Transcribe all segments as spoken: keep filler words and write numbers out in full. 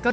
Go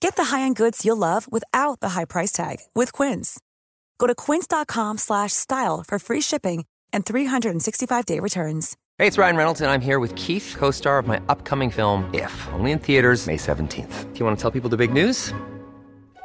Get the high-end goods you'll love without the high price tag with Quince. Go to quince dot com slash style for free shipping and three sixty-five day returns. Hey, it's Ryan Reynolds, and I'm here with Keith, co-star of my upcoming film, If, only in theaters May seventeenth. Do you want to tell people the big news?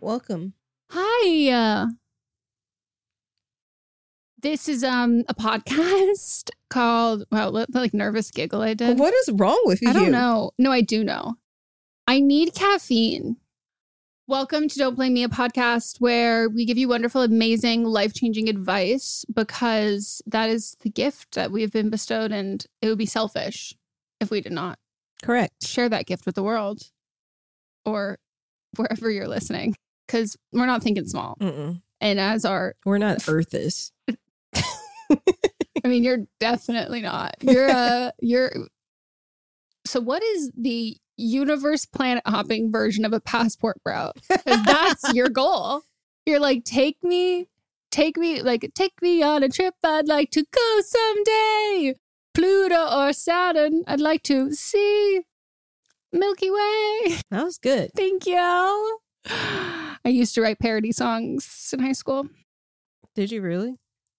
Welcome. Hi. Uh, this is um a podcast called Wow, well, like nervous giggle I did. What is wrong with you? I don't know. No, I do know. I need caffeine. Welcome to Don't Blame Me, a podcast where we give you wonderful, amazing, life-changing advice because that is the gift that we have been bestowed, and it would be selfish if we did not. Correct. Share that gift with the world or wherever you're listening because we're not thinking small. Mm-mm. And as our... We're not earthers. I mean, you're definitely not. You're uh, you're. So what is the... universe planet hopping version of a passport route? Because that's your goal. You're like, take me, take me, like, take me on a trip. I'd like to go someday. Pluto or Saturn. I'd like to see Milky Way. That was good. Thank you. I used to write parody songs in high school. Did you really?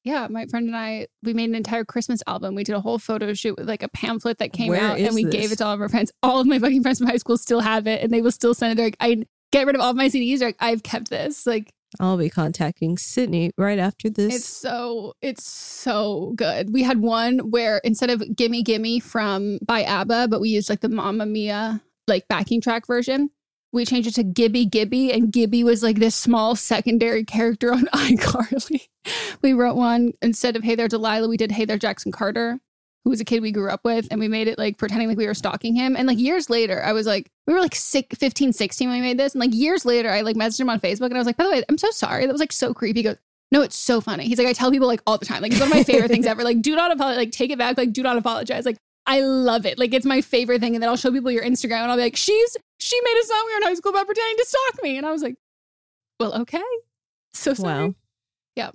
Yeah, my friend and I, we made an entire Christmas album. We did a whole photo shoot with like a pamphlet that came Where out and we this? gave it to all of our friends. All of my fucking friends from high school still have it and they will still send it. They're like, I get rid of all of my C Ds. They're like, I've kept this. Like, I'll be contacting Sydney right after this. It's so, it's so good. We had one where instead of Gimme Gimme from by ABBA, but we used like the Mamma Mia like backing track version. We changed it to Gibby Gibby, and Gibby was like this small secondary character on iCarly. We wrote one instead of Hey There Delilah, we did Hey There Jackson Carter, who was a kid we grew up with, and we made it like pretending like we were stalking him. And like years later, I was like, we were like sick, fifteen, sixteen when we made this. And like years later, I like messaged him on Facebook and I was like, by the way, I'm so sorry. That was like so creepy. He goes, no, it's so funny. He's like, I tell people like all the time, like it's one of my favorite things ever. Like, do not apologize, like take it back. Like, do not apologize. Like, I love it. Like, it's my favorite thing. And then I'll show people your Instagram and I'll be like, she's, she made a song we were in high school about pretending to stalk me. And I was like, well, okay. So sorry. Wow. Yeah.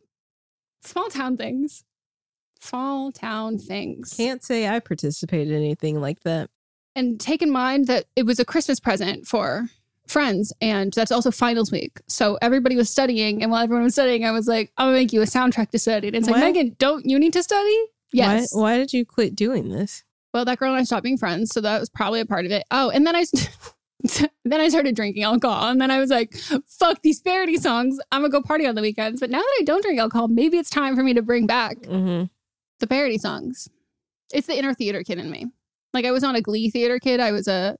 Small town things. Small town things. Can't say I participated in anything like that. And take in mind that it was a Christmas present for friends, and that's also finals week. So everybody was studying, and while everyone was studying, I was like, I'm gonna make you a soundtrack to study. And it's what? Like, Megan, don't you need to study? Yes. Why, why did you quit doing this? Well, that girl and I stopped being friends, so that was probably a part of it. Oh, and then I then I started drinking alcohol, and then I was like, fuck these parody songs. I'm gonna go party on the weekends. But now that I don't drink alcohol, maybe it's time for me to bring back mm-hmm. the parody songs. It's the inner theater kid in me. Like, I was not a Glee theater kid. I was a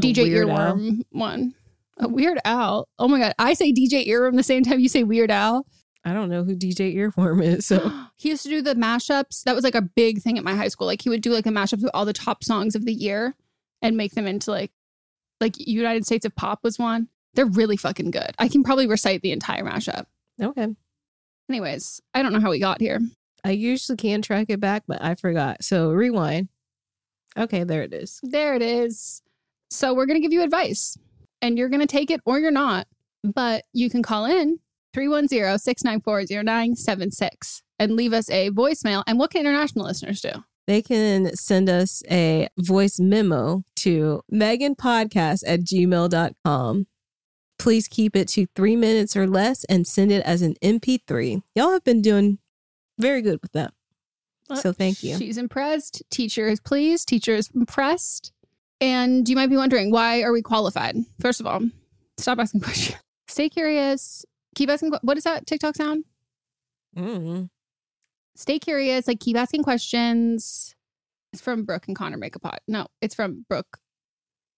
D J Earworm one. A Weird Al. Oh my God. I say D J Earworm the same time you say Weird Al. I don't know who D J Earworm is. So he used to do the mashups. That was like a big thing at my high school. Like, he would do like the mashups of all the top songs of the year and make them into like, like United States of Pop was one. They're really fucking good. I can probably recite the entire mashup. Okay. Anyways, I don't know how we got here. I usually can track it back, but I forgot. So rewind. Okay, there it is. There it is. So we're going to give you advice, and you're going to take it or you're not. But you can call in three one zero, six nine four, zero nine seven six and leave us a voicemail. And what can international listeners do? They can send us a voice memo to meganpodcast at gmail dot com. Please keep it to three minutes or less and send it as an M P three. Y'all have been doing very good with that. Well, so thank you. She's impressed. Teacher is pleased. Teacher is impressed. And you might be wondering, why are we qualified? First of all, stop asking questions. Stay curious. Keep asking. What is that TikTok sound? Mm. Stay curious. Like, keep asking questions. It's from Brooke and Connor Makeup Pod. No, it's from Brooke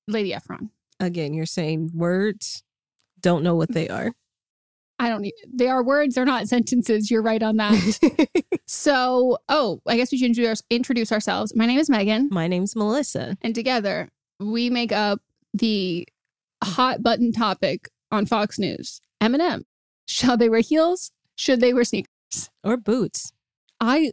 Lady Efron. Again, you're saying words. Don't know what they are. I don't need, they are words, they're not sentences. You're right on that. So, oh, I guess we should introduce, introduce ourselves. My name is Megan. My name's Melissa. And together, we make up the hot button topic on Fox News. Eminem. Shall they wear heels? Should they wear sneakers? Or boots? I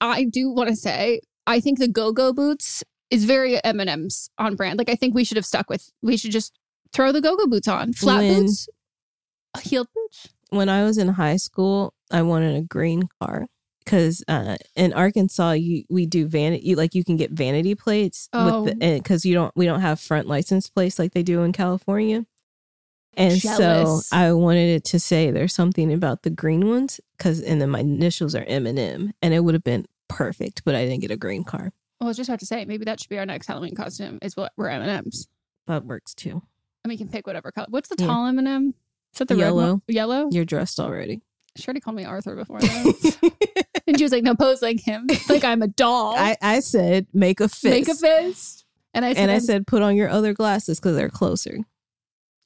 I do want to say, I think the go-go boots is very Eminem's on brand. Like, I think we should have stuck with, we should just throw the go-go boots on. Flat when- boots. Heeled boots. When I was in high school, I wanted a green car because uh, in Arkansas, you we do vanity. You, like, you can get vanity plates oh. with because you don't we don't have front license plates like they do in California. And Jealous. So I wanted it to say there's something about the green ones because and then my initials are Eminem, and it would have been perfect, but I didn't get a green car. Well, I just have to say maybe that should be our next Halloween costume. Is what we're M&Ms. That works too. And we can pick whatever color. What's the yeah. tall M and M? Is that the yellow? Red one? Yellow? You're dressed already. She already called me Arthur before that. And she was like, no, pose like him. Like, I'm a doll. I, I said, make a fist. Make a fist. And I said, and I said put on your other glasses because they're closer.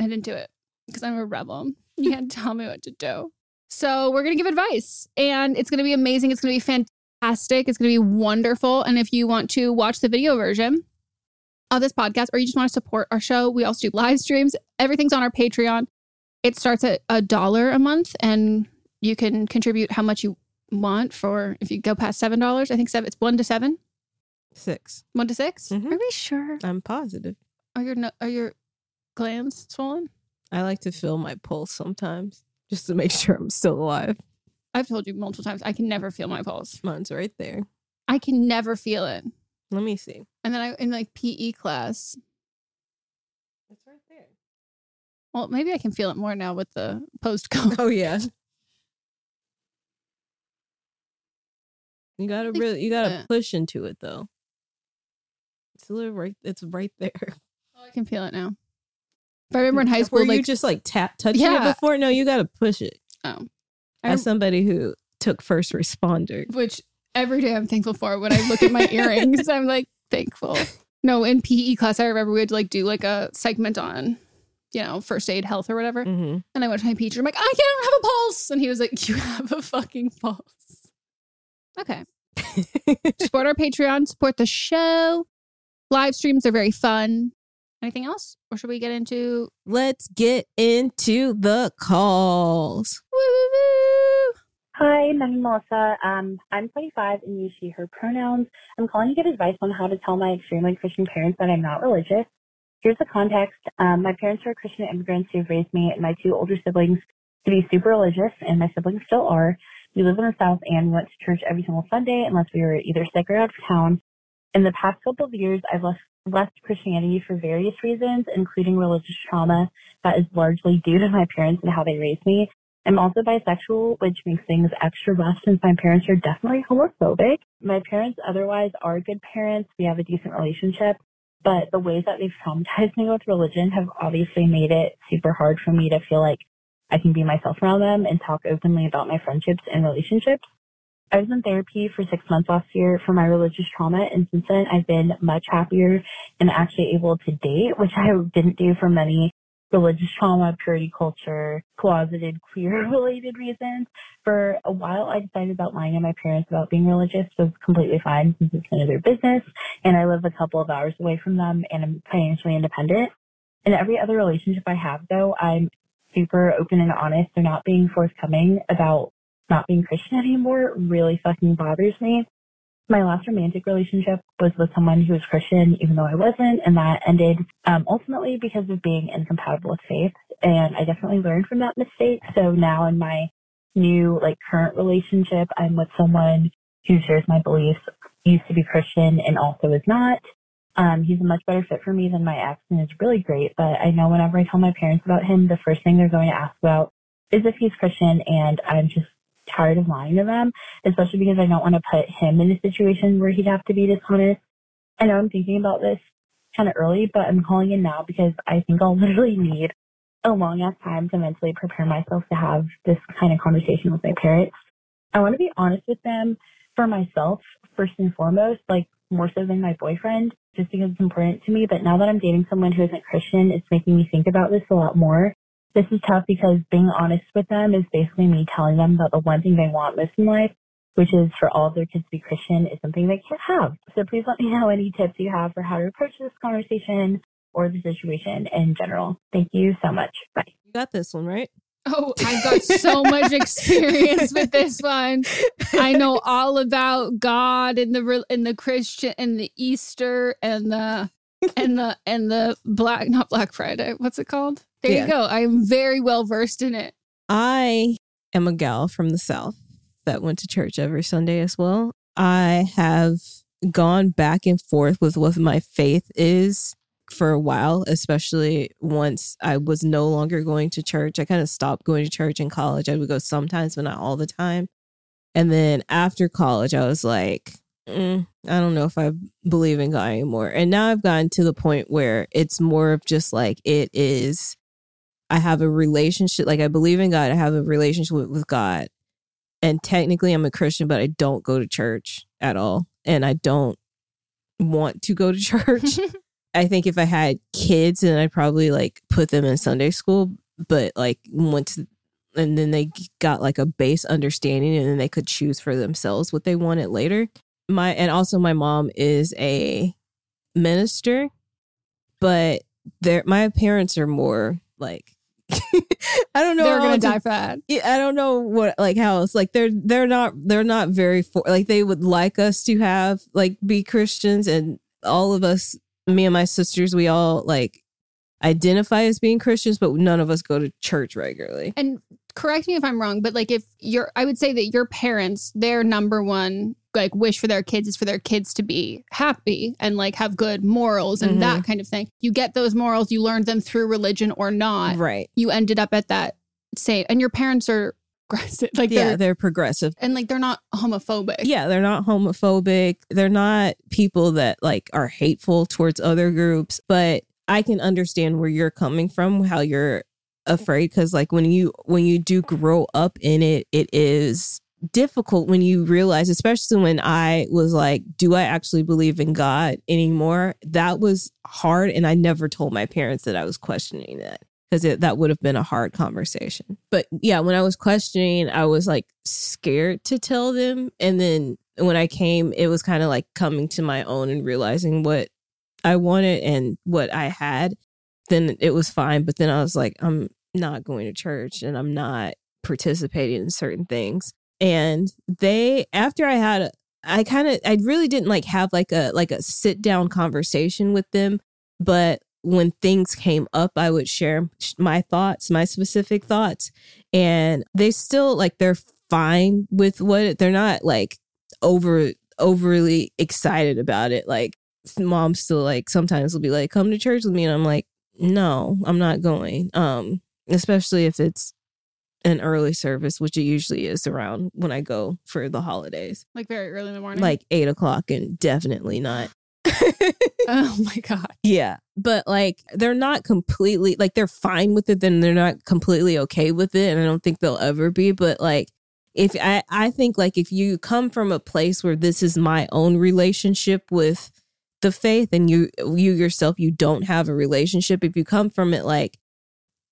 I didn't do it because I'm a rebel. You can't tell me what to do. So we're going to give advice. And it's going to be amazing. It's going to be fantastic. It's going to be wonderful. And if you want to watch the video version of this podcast or you just want to support our show, we also do live streams. Everything's on our Patreon. It starts at a dollar a month, and you can contribute how much you want for if you go past seven dollars. I think seven. It's one to seven, six. One to six. Mm-hmm. Are we sure? I'm positive. Are your are your glands swollen? I like to feel my pulse sometimes just to make sure I'm still alive. I've told you multiple times I can never feel my pulse. Mine's right there. I can never feel it. Let me see. And then I in like P E class. It's right there. Well, maybe I can feel it more now with the postcode. Oh yeah, you gotta really, you gotta yeah. push into it though. It's a little right. It's right there. Oh, I can feel it now. If I remember in high school, were like, you just like tap touching yeah. it before? No, you got to push it. Oh, I, as somebody who took first responder, which every day I'm thankful for. When I look at my earrings, I'm like thankful. No, in P E class, I remember we had to like do like a segment on, you know, first aid, health, or whatever. Mm-hmm. And I went to my teacher. I'm like, I can't have a pulse, and he was like, you have a fucking pulse. Okay. Support our Patreon. Support the show. Live streams are very fun. Anything else? Or should we get into... Let's get into the calls. Woo-woo-woo. Hi, my name is Melissa. Um, I'm twenty-five and use she, her pronouns. I'm calling to get advice on how to tell my extremely Christian parents that I'm not religious. Here's the context. Um, my parents were Christian immigrants who raised me and my two older siblings to be super religious, and my siblings still are. We live in the South and went to church every single Sunday unless we were either sick or out of town. In the past couple of years, I've left, left Christianity for various reasons, including religious trauma that is largely due to my parents and how they raised me. I'm also bisexual, which makes things extra rough since my parents are definitely homophobic. My parents otherwise are good parents. We have a decent relationship, but the ways that they've traumatized me with religion have obviously made it super hard for me to feel like I can be myself around them and talk openly about my friendships and relationships. I was in therapy for six months last year for my religious trauma, and since then I've been much happier and actually able to date, which I didn't do for many religious trauma, purity culture, closeted, queer-related reasons. For a while, I decided about lying to my parents about being religious was completely fine since it's none of their business, and I live a couple of hours away from them, and I'm financially independent. In every other relationship I have, though, I'm super open and honest, so not being forthcoming about not being Christian anymore really fucking bothers me. My last romantic relationship was with someone who was Christian, even though I wasn't, and that ended um, ultimately because of being incompatible with faith. And I definitely learned from that mistake. So now in my new, like, current relationship, I'm with someone who shares my beliefs, used to be Christian, and also is not. Um, he's a much better fit for me than my ex, and it's really great. But I know whenever I tell my parents about him, the first thing they're going to ask about is if he's Christian, and I'm just tired of lying to them, especially because I don't want to put him in a situation where he'd have to be dishonest. I know I'm thinking about this kind of early, but I'm calling in now because I think I'll literally need a long ass time to mentally prepare myself to have this kind of conversation with my parents. I want to be honest with them for myself, first and foremost, like more so than my boyfriend, just because it's important to me. But now that I'm dating someone who isn't Christian, it's making me think about this a lot more. This is tough because being honest with them is basically me telling them that the one thing they want most in life, which is for all of their kids to be Christian, is something they can't have. So please let me know any tips you have for how to approach this conversation or the situation in general. Thank you so much. Bye. You got this one, right? Oh, I've got so much experience with this one. I know all about God and the and the Christian and the Easter and the and the and the Black, not Black Friday. What's it called? There yeah. you go. I'm very well versed in it. I am a gal from the South that went to church every Sunday as well. I have gone back and forth with what my faith is for a while, especially once I was no longer going to church. I kind of stopped going to church in college. I would go sometimes, but not all the time. And then after college, I was like, Mm, I don't know if I believe in God anymore. And now I've gotten to the point where it's more of just like it is. I have a relationship, like I believe in God. I have a relationship with, with God. And technically I'm a Christian, but I don't go to church at all. And I don't want to go to church. I think if I had kids, then I'd probably like put them in Sunday school. But like once and then they got like a base understanding and then they could choose for themselves what they wanted later. My and also my mom is a minister, but their my parents are more like I don't know. They're gonna die for that. I don't know what like how it's like they're they're not they're not very for, like they would like us to have like be Christians, and all of us, me and my sisters, we all like identify as being Christians, but none of us go to church regularly. And correct me if I'm wrong, but like if you're, I would say that your parents, their number one like wish for their kids is for their kids to be happy and like have good morals and mm-hmm. that kind of thing. You get those morals, you learned them through religion or not. Right. You ended up at that same, and your parents are progressive. Like yeah, they're, they're progressive. And like, they're not homophobic. Yeah, they're not homophobic. They're not people that like are hateful towards other groups, but I can understand where you're coming from, how you're afraid, because like when you when you do grow up in it, it is difficult when you realize, especially when I was like, do I actually believe in God anymore? That was hard. And I never told my parents that I was questioning that, because that would have been a hard conversation. But yeah, when I was questioning, I was like scared to tell them. And then when I came, it was kind of like coming to my own and realizing what I wanted and what I had. Then it was fine. But then I was like, I'm not going to church and I'm not participating in certain things. And they, after I had, I kind of, I really didn't like have like a, like a sit down conversation with them. But when things came up, I would share my thoughts, my specific thoughts. And they still like, they're fine with what, they're not like over, overly excited about it. Like mom still like, sometimes will be like, come to church with me. And I'm like, no, I'm not going. Um, especially if it's an early service, which it usually is around when I go for the holidays. Like very early in the morning? Like eight o'clock and definitely not. Oh my God. Yeah. But like, they're not completely, like they're fine with it, then they're not completely okay with it. And I don't think they'll ever be. But like, if I, I think like if you come from a place where this is my own relationship with the faith and you, you yourself, you don't have a relationship. If you come from it, like,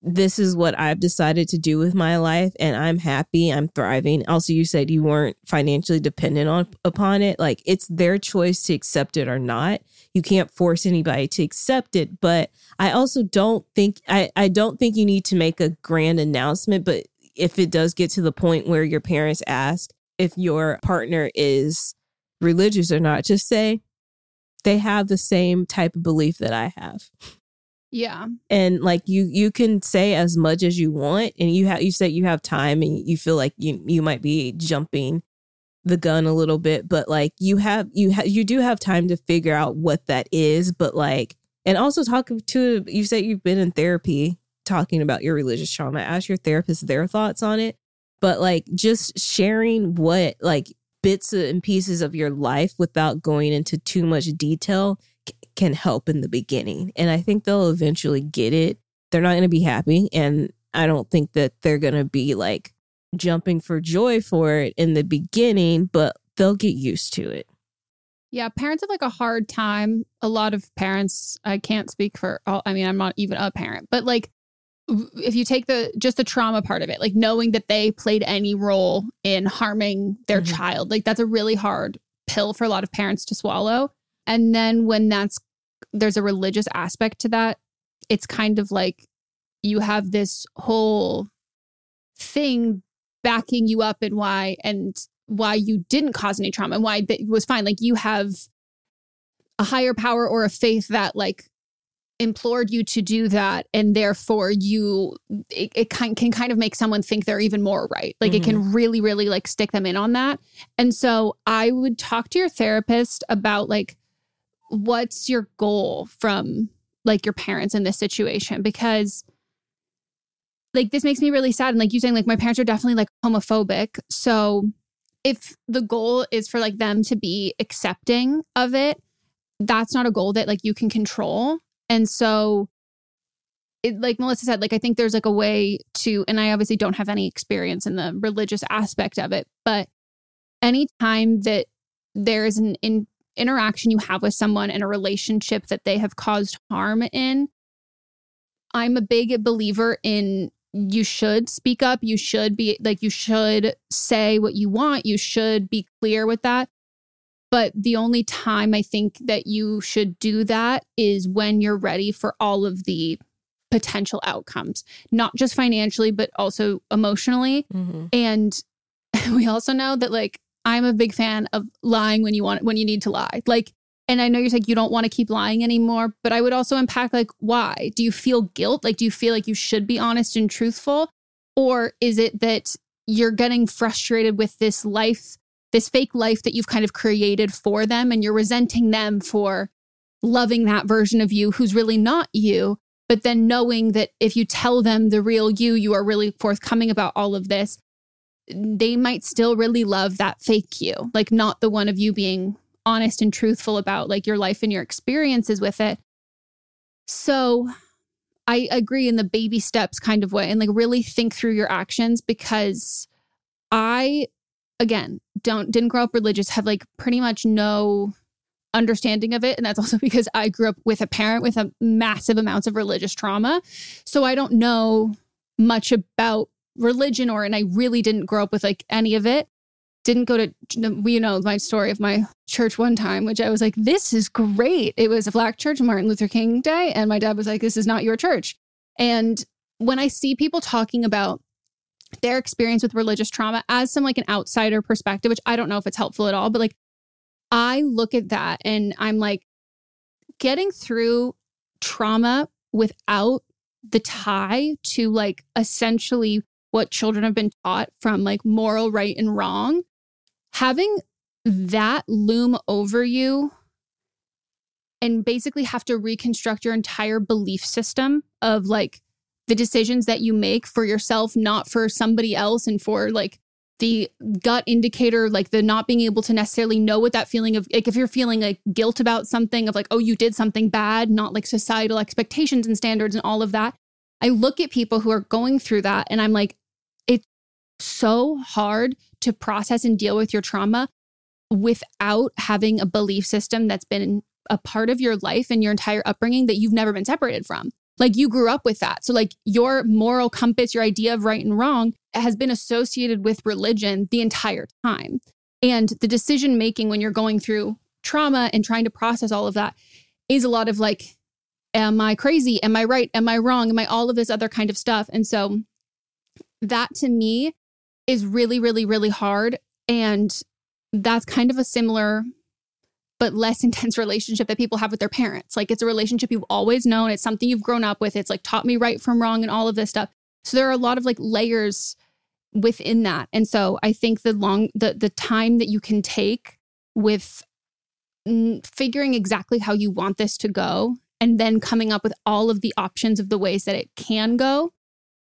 this is what I've decided to do with my life and I'm happy, I'm thriving. Also, you said you weren't financially dependent on upon it. Like it's their choice to accept it or not. You can't force anybody to accept it. But I also don't think, I, I don't think you need to make a grand announcement. But if it does get to the point where your parents ask if your partner is religious or not, just say they have the same type of belief that I have. Yeah. And like you you can say as much as you want, and you have you said you have time and you feel like you, you might be jumping the gun a little bit, but like you have you ha- you do have time to figure out what that is. But like, and also talk to, you said you've been in therapy talking about your religious trauma. Ask your therapist their thoughts on it. But like just sharing what like bits and pieces of your life without going into too much detail can help in the beginning. And I think they'll eventually get it. They're not going to be happy. And I don't think that they're going to be like jumping for joy for it in the beginning, but they'll get used to it. Yeah. Parents have like a hard time. A lot of parents, I can't speak for all, I mean, I'm not even a parent, but like if you take the, just the trauma part of it, like knowing that they played any role in harming their mm-hmm. child, like that's a really hard pill for a lot of parents to swallow. And then when that's, there's a religious aspect to that, it's kind of like you have this whole thing backing you up and why, and why you didn't cause any trauma and why it was fine. Like you have a higher power or a faith that like implored you to do that. And therefore you, it, it can, can kind of make someone think they're even more right. Like mm-hmm. it can really, really like stick them in on that. And so I would talk to your therapist about like, what's your goal from like your parents in this situation? Because like, this makes me really sad. And like you saying like, my parents are definitely like homophobic. So if the goal is for like them to be accepting of it, that's not a goal that like you can control. And so it, like Melissa said, like, I think there's like a way to, and I obviously don't have any experience in the religious aspect of it, but anytime that there is an in, interaction you have with someone in a relationship that they have caused harm in, I'm a big believer in you should speak up. You should be like, you should say what you want. You should be clear with that. But the only time I think that you should do that is when you're ready for all of the potential outcomes, not just financially, but also emotionally. Mm-hmm. And we also know that like, I'm a big fan of lying when you want, when you need to lie. Like, and I know you're like, you don't want to keep lying anymore, but I would also unpack like, why? Do you feel guilt? Like, do you feel like you should be honest and truthful? Or is it that you're getting frustrated with this life, this fake life that you've kind of created for them, and you're resenting them for loving that version of you who's really not you, but then knowing that if you tell them the real you, you are really forthcoming about all of this, they might still really love that fake you, like not the one of you being honest and truthful about like your life and your experiences with it. So I agree in the baby steps kind of way, and like really think through your actions, because I, again, don't, didn't grow up religious, have like pretty much no understanding of it. And that's also because I grew up with a parent with a massive amounts of religious trauma. So I don't know much about religion or, and I really didn't grow up with like any of it. Didn't go to, you know, my story of my church one time, which I was like, this is great. It was a black church, Martin Luther King Day. And my dad was like, this is not your church. And when I see people talking about their experience with religious trauma as some like an outsider perspective, which I don't know if it's helpful at all, but like, I look at that and I'm like, getting through trauma without the tie to like essentially what children have been taught from like moral right and wrong, having that loom over you and basically have to reconstruct your entire belief system of like the decisions that you make for yourself, not for somebody else, and for like the gut indicator, like the not being able to necessarily know what that feeling of, like if you're feeling like guilt about something of like, oh, you did something bad, not like societal expectations and standards and all of that. I look at people who are going through that and I'm like, it's so hard to process and deal with your trauma without having a belief system that's been a part of your life and your entire upbringing that you've never been separated from. Like you grew up with that. So like your moral compass, your idea of right and wrong has been associated with religion the entire time. And the decision-making when you're going through trauma and trying to process all of that is a lot of like, am I crazy? Am I right? Am I wrong? Am I all of this other kind of stuff? And so that to me is really, really, really hard. And that's kind of a similar but less intense relationship that people have with their parents. Like it's a relationship you've always known. It's something you've grown up with. It's like taught me right from wrong and all of this stuff. So there are a lot of like layers within that. And so I think the long, the, the time that you can take with figuring exactly how you want this to go and then coming up with all of the options of the ways that it can go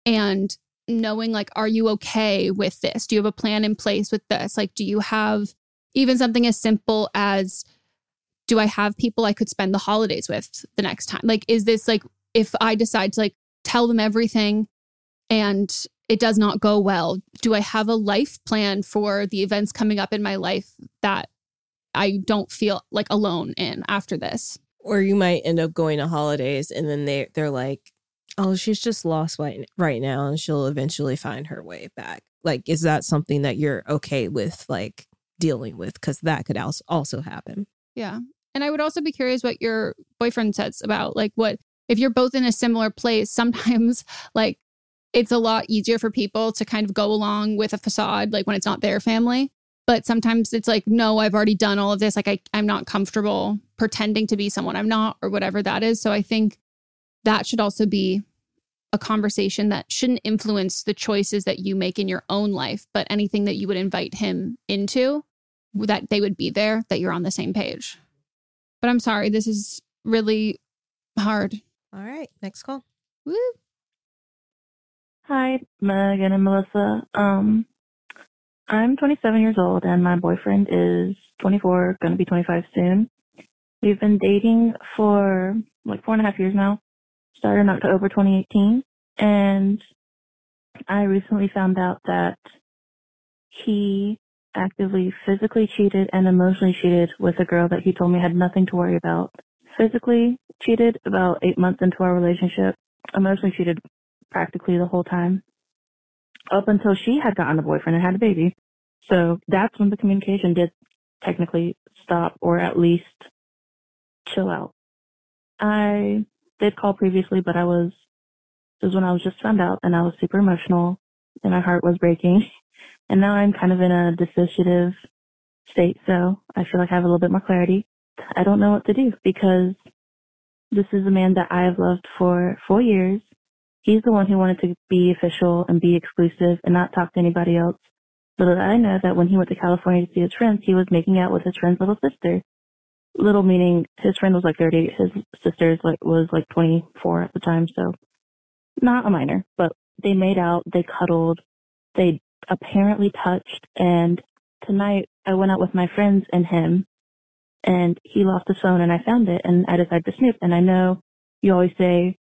and knowing like, are you okay with this? Do you have a plan in place with this? Like, do you have even something as simple as, do I have people I could spend the holidays with the next time? Like, is this like, if I decide to like tell them everything and it does not go well, do I have a life plan for the events coming up in my life that I don't feel like alone in after this? Or you might end up going to holidays and then they, they're like, oh, she's just lost right now and she'll eventually find her way back. Like, is that something that you're okay with, like, dealing with? Because that could also happen. Yeah. And I would also be curious what your boyfriend says about like what, if you're both in a similar place, sometimes like it's a lot easier for people to kind of go along with a facade, like when it's not their family. But sometimes it's like, no, I've already done all of this. Like I, I'm not comfortable pretending to be someone I'm not or whatever that is. So I think that should also be a conversation that shouldn't influence the choices that you make in your own life, but anything that you would invite him into, that they would be there, that you're on the same page. But I'm sorry, this is really hard. All right, next call. Woo. Hi, Megan and Melissa. Um, I'm twenty-seven years old and my boyfriend is twenty-four, going to be twenty-five soon. We've been dating for like four and a half years now. Started in October twenty eighteen, and I recently found out that he actively physically cheated and emotionally cheated with a girl that he told me had nothing to worry about. Physically cheated about eight months into our relationship, emotionally cheated practically the whole time, up until she had gotten a boyfriend and had a baby. So that's when the communication did technically stop, or at least chill out. I... did call previously, but I was, this is when I was just found out, and I was super emotional and my heart was breaking. And now I'm kind of in a dissociative state, so I feel like I have a little bit more clarity. I don't know what to do because this is a man that I have loved for four years. He's the one who wanted to be official and be exclusive and not talk to anybody else. Little did I know that when he went to California to see his friends, he was making out with his friend's little sister. Little meaning his friend was like thirty, his sister's like was like twenty-four at the time, so not a minor. But they made out, they cuddled, they apparently touched, and tonight I went out with my friends and him, and he lost his phone and I found it, and I decided to snoop, and I know you always say,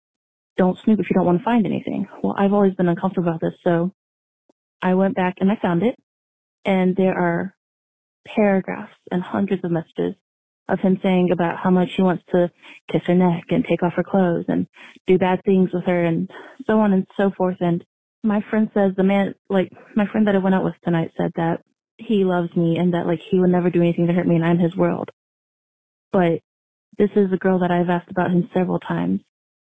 don't snoop if you don't want to find anything. Well, I've always been uncomfortable about this, so I went back and I found it. And there are paragraphs and hundreds of messages of him saying about how much he wants to kiss her neck and take off her clothes and do bad things with her and so on and so forth. And my friend says the man, like my friend that I went out with tonight said that he loves me and that like he would never do anything to hurt me and I'm his world. But this is a girl that I've asked about him several times.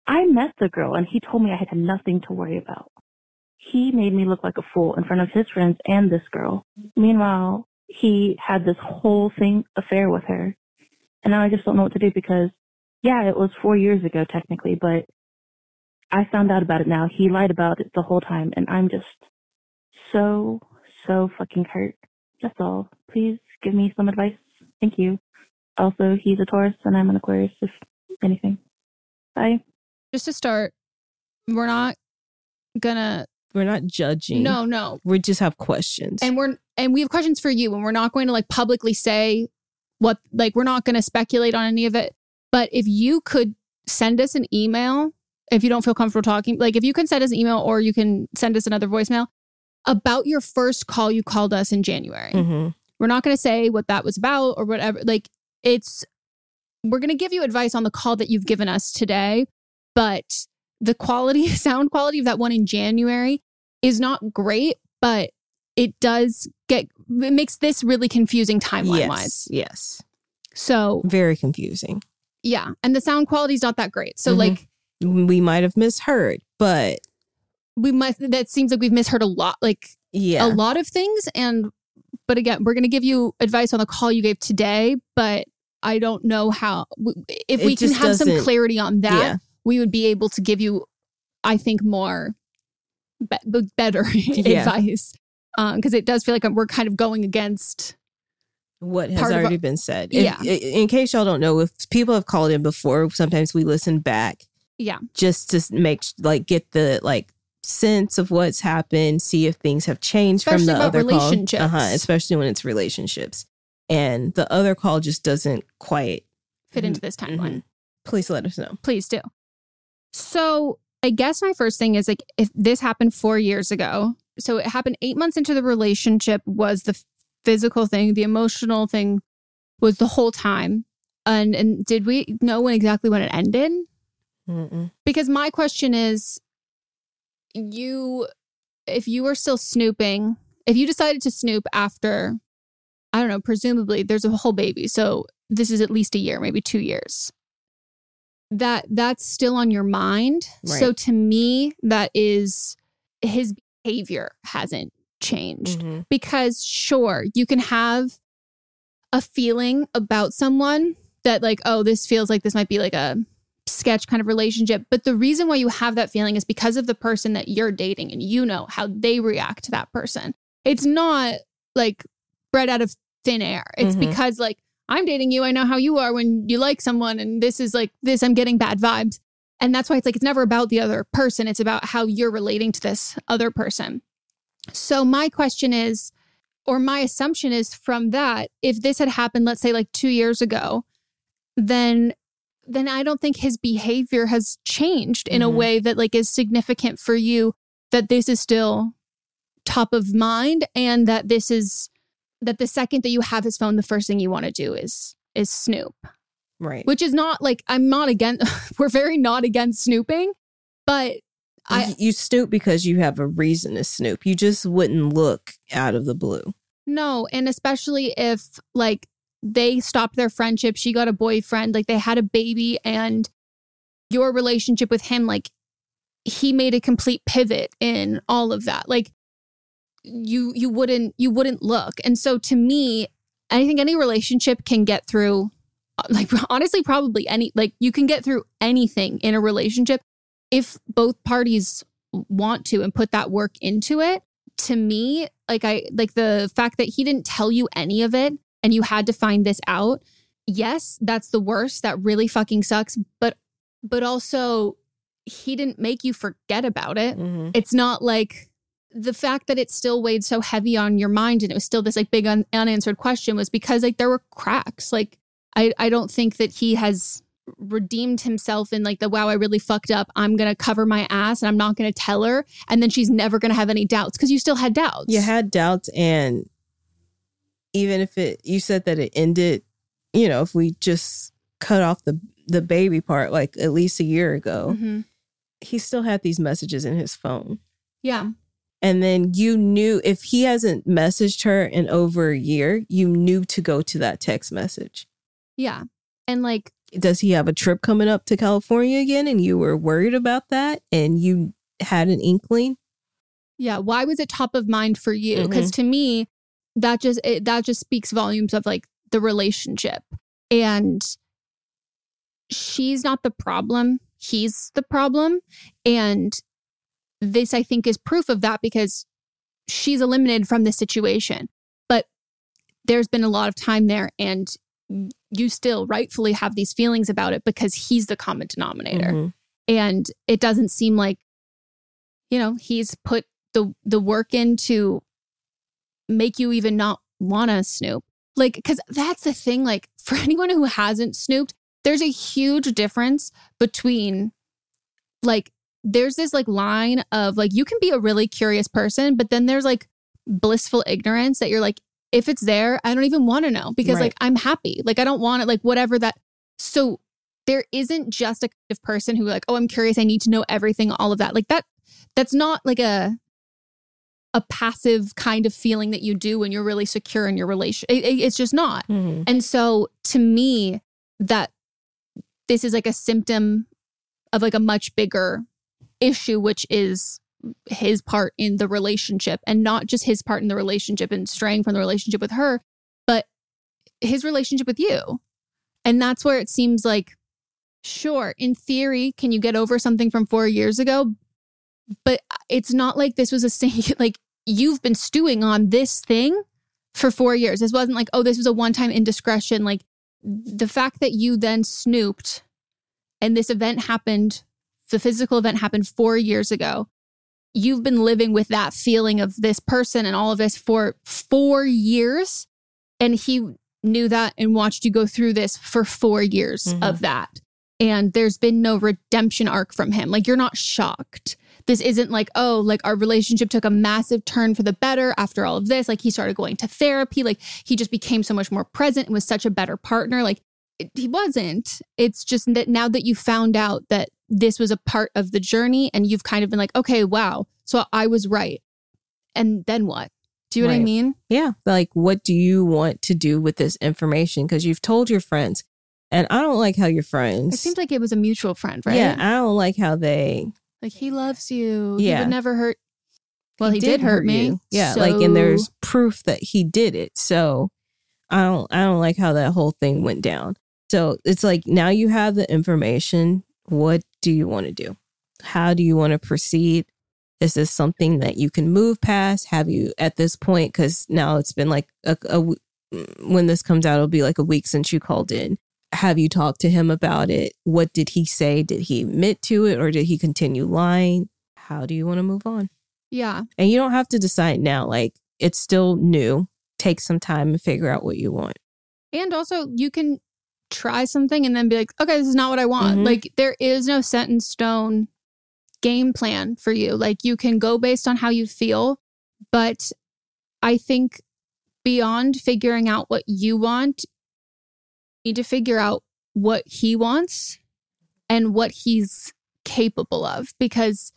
I met the girl and he told me I had nothing to worry about. He made me look like a fool in front of his friends and this girl. Meanwhile, he had this whole thing affair with her. And now I just don't know what to do because, yeah, it was four years ago technically, but I found out about it now. He lied about it the whole time, and I'm just so, so fucking hurt. That's all. Please give me some advice. Thank you. Also, he's a Taurus, and I'm an Aquarius, if anything. Bye. Just to start, we're not gonna... We're not judging. No, no. We just have questions. And we're and we have questions for you, and we're not going to, like, publicly say... What, like, we're not going to speculate on any of it. But if you could send us an email, if you don't feel comfortable talking, like if you can send us an email or you can send us another voicemail about your first call you called us in January. Mm-hmm. We're not going to say what that was about or whatever. Like it's, we're going to give you advice on the call that you've given us today. But the quality, sound quality of that one in January is not great, but it does get, it makes this really confusing timeline-wise. Yes, yes. So. Very confusing. Yeah. And the sound quality is not that great. So mm-hmm. like. We might have misheard, but. We must, that seems like we've misheard a lot, like yeah. a lot of things. And, but again, we're going to give you advice on the call you gave today, but I don't know how, if it we can have some clarity on that, yeah. we would be able to give you, I think, more, be- better yeah. advice. Because um, it does feel like we're kind of going against what has already of, been said. If, yeah. In case y'all don't know, if people have called in before, sometimes we listen back. Yeah. Just to make like get the like sense of what's happened, see if things have changed especially from the about other relationships. Call. Uh-huh, especially when it's relationships, and the other call just doesn't quite fit into this timeline. Mm-hmm. Please let us know. Please do. So I guess my first thing is like if this happened four years ago. So it happened eight months into the relationship was the physical thing. The emotional thing was the whole time. And and did we know when exactly when it ended? Mm-mm. Because my question is, you, if you were still snooping, if you decided to snoop after, I don't know, presumably there's a whole baby. So this is at least a year, maybe two years. That that's still on your mind. Right. So to me, that is his... behavior hasn't changed mm-hmm. because sure you can have a feeling about someone that like, oh, this feels like this might be like a sketch kind of relationship, but the reason why you have that feeling is because of the person that you're dating and you know how they react to that person. It's not like bred out of thin air. It's mm-hmm. because like I'm dating you, I know how you are when you like someone, and this is like this, I'm getting bad vibes. And that's why it's like, it's never about the other person. It's about how you're relating to this other person. So my question is, or my assumption is from that, if this had happened, let's say like two years ago, then, then I don't think his behavior has changed in mm-hmm. a way that like is significant for you, that this is still top of mind. And that this is, that the second that you have his phone, the first thing you want to do is, is snoop. Right. Which is not like, I'm not against, we're very not against snooping, but I... You snoop because you have a reason to snoop. You just wouldn't look out of the blue. No, and especially if like they stopped their friendship, she got a boyfriend, like they had a baby, and your relationship with him, like he made a complete pivot in all of that. Like you, you wouldn't, you wouldn't look. And so to me, I think any relationship can get through... Like, honestly, probably any, like you can get through anything in a relationship if both parties want to and put that work into it. To me, like I, like the fact that he didn't tell you any of it and you had to find this out. Yes, that's the worst. That really fucking sucks. But, but also he didn't make you forget about it. Mm-hmm. It's not like the fact that it still weighed so heavy on your mind and it was still this like big un- unanswered question was because like there were cracks. Like, I, I don't think that he has redeemed himself in like the, wow, I really fucked up. I'm going to cover my ass and I'm not going to tell her. And then she's never going to have any doubts because you still had doubts. You had doubts. And even if it, you said that it ended, you know, if we just cut off the, the baby part, like at least a year ago, mm-hmm. he still had these messages in his phone. Yeah. And then you knew if he hasn't messaged her in over a year, you knew to go to that text message. Yeah. And like, does he have a trip coming up to California again? And you were worried about that and you had an inkling. Yeah. Why was it top of mind for you? Because mm-hmm. to me, that just it, that just speaks volumes of like the relationship. And she's not the problem. He's the problem. And this, I think, is proof of that because she's eliminated from this situation. But there's been a lot of time there and you still rightfully have these feelings about it because he's the common denominator. Mm-hmm. And it doesn't seem like, you know, he's put the the work in to make you even not want to snoop. Like, because that's the thing, like for anyone who hasn't snooped, there's a huge difference between like, there's this like line of like, you can be a really curious person, but then there's like blissful ignorance that you're like, if it's there, I don't even want to know because right. like, I'm happy. Like, I don't want it, like whatever that. So there isn't just a kind of person who like, oh, I'm curious. I need to know everything, all of that. Like that, that's not like a, a passive kind of feeling that you do when you're really secure in your relation. It, it, it's just not. Mm-hmm. And so to me, that this is like a symptom of like a much bigger issue, which is his part in the relationship, and not just his part in the relationship and straying from the relationship with her, but his relationship with you. And that's where it seems like, sure, in theory, can you get over something from four years ago? But it's not like this was a single, like you've been stewing on this thing for four years. This wasn't like, oh, this was a one-time indiscretion. Like the fact that you then snooped and this event happened, the physical event happened four years ago. You've been living with that feeling of this person and all of this for four years. And he knew that and watched you go through this for four years mm-hmm. of that. And there's been no redemption arc from him. Like you're not shocked. This isn't like, oh, like our relationship took a massive turn for the better after all of this. Like he started going to therapy. Like he just became so much more present and was such a better partner. Like it, he wasn't. It's just that now that you found out that this was a part of the journey and you've kind of been like, okay, wow. So I was right. And then what? Do you know right. what I mean? Yeah. Like, what do you want to do with this information? Because you've told your friends and I don't like how your friends. It seems like it was a mutual friend, right? Yeah. I don't like how they. Like he loves you. Yeah. He would never hurt. Well, he, he did, did hurt me. You. Yeah. So... Like, and there's proof that he did it. So I don't, I don't like how that whole thing went down. So it's like, now you have the information. What do you want to do? How do you want to proceed? Is this something that you can move past? Have you at this point? Because now it's been like a, a when this comes out, it'll be like a week since you called in. Have you talked to him about it? What did he say? Did he admit to it or did he continue lying? How do you want to move on? Yeah. And you don't have to decide now. Like it's still new. Take some time and figure out what you want. And also you can try something and then be like, okay, this is not what I want. Mm-hmm. Like there is no set in stone game plan for you. Like you can go based on how you feel, but I think beyond figuring out what you want, you need to figure out what he wants and what he's capable of, because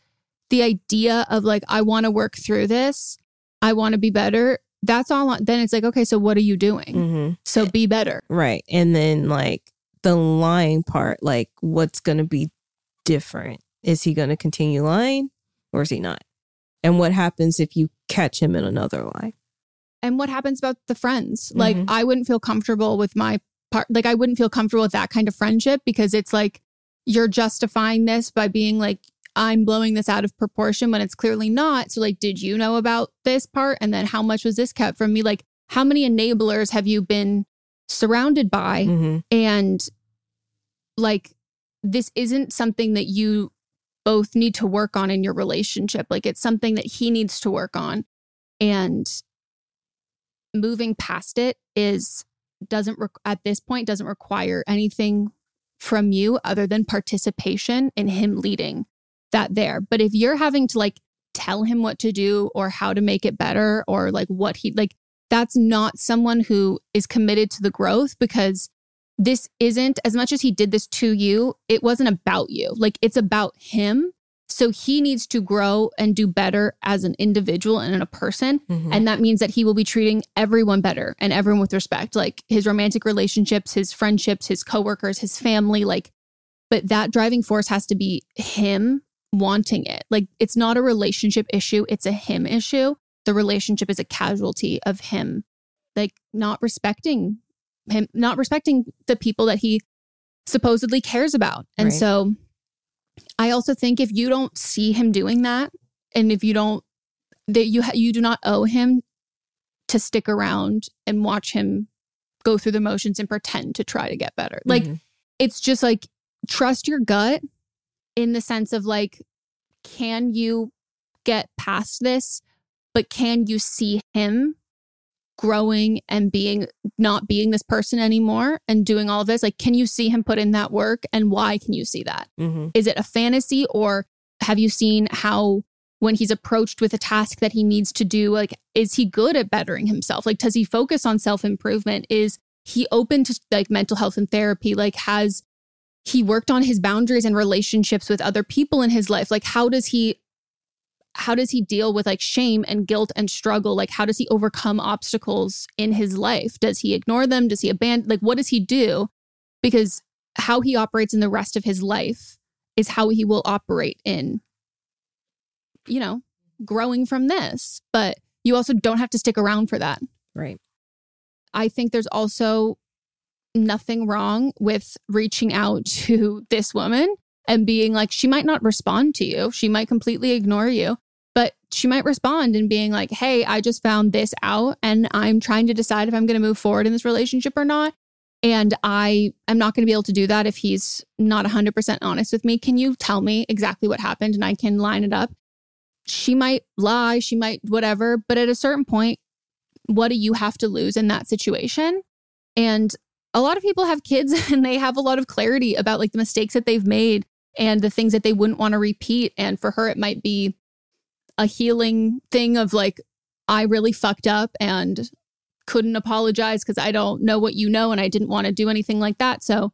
the idea of like, I want to work through this, I want to be better. That's all. Then it's like, okay, so what are you doing? Mm-hmm. So be better. Right. And then like the lying part, like what's going to be different? Is he going to continue lying or is he not? And what happens if you catch him in another lie? And what happens about the friends? Like mm-hmm. I wouldn't feel comfortable with my part. Like I wouldn't feel comfortable with that kind of friendship, because it's like, you're justifying this by being like, I'm blowing this out of proportion when it's clearly not. So like, did you know about this part? And then how much was this kept from me? Like, how many enablers have you been surrounded by? Mm-hmm. And like, this isn't something that you both need to work on in your relationship. Like it's something that he needs to work on, and moving past it is doesn't re- at this point doesn't require anything from you other than participation in him leading that there. But if you're having to like tell him what to do or how to make it better or like what he like, that's not someone who is committed to the growth, because this isn't, as much as he did this to you, it wasn't about you. Like, it's about him. So he needs to grow and do better as an individual and in a person. Mm-hmm. And that means that he will be treating everyone better and everyone with respect, like his romantic relationships, his friendships, his coworkers, his family, like, but that driving force has to be him wanting it. Like, it's not a relationship issue. It's a him issue. The relationship is a casualty of him, like not respecting him, not respecting the people that he supposedly cares about. And right. so I also think if you don't see him doing that, and if you don't, that you ha- you do not owe him to stick around and watch him go through the motions and pretend to try to get better. Like, mm-hmm. it's just like, trust your gut in the sense of like, can you get past this? But can you see him growing and being, not being this person anymore and doing all of this? Like, can you see him put in that work, and why can you see that? Mm-hmm. Is it a fantasy, or have you seen how when he's approached with a task that he needs to do, like, is he good at bettering himself? Like, does he focus on self-improvement? Is he open to like mental health and therapy? Like, has he worked on his boundaries and relationships with other people in his life? Like, how does he How does he deal with like shame and guilt and struggle? Like, how does he overcome obstacles in his life? Does he ignore them? Does he abandon? Like, what does he do? Because how he operates in the rest of his life is how he will operate in, you know, growing from this. But you also don't have to stick around for that. Right. I think there's also nothing wrong with reaching out to this woman and being like, she might not respond to you. She might completely ignore you, but she might respond and being like, hey, I just found this out and I'm trying to decide if I'm going to move forward in this relationship or not. And I am not going to be able to do that if he's not one hundred percent honest with me. Can you tell me exactly what happened and I can line it up? She might lie, she might whatever, but at a certain point, what do you have to lose in that situation? And a lot of people have kids and they have a lot of clarity about like the mistakes that they've made and the things that they wouldn't want to repeat. And for her, it might be a healing thing of like, I really fucked up and couldn't apologize because I don't know what you know and I didn't want to do anything like that. So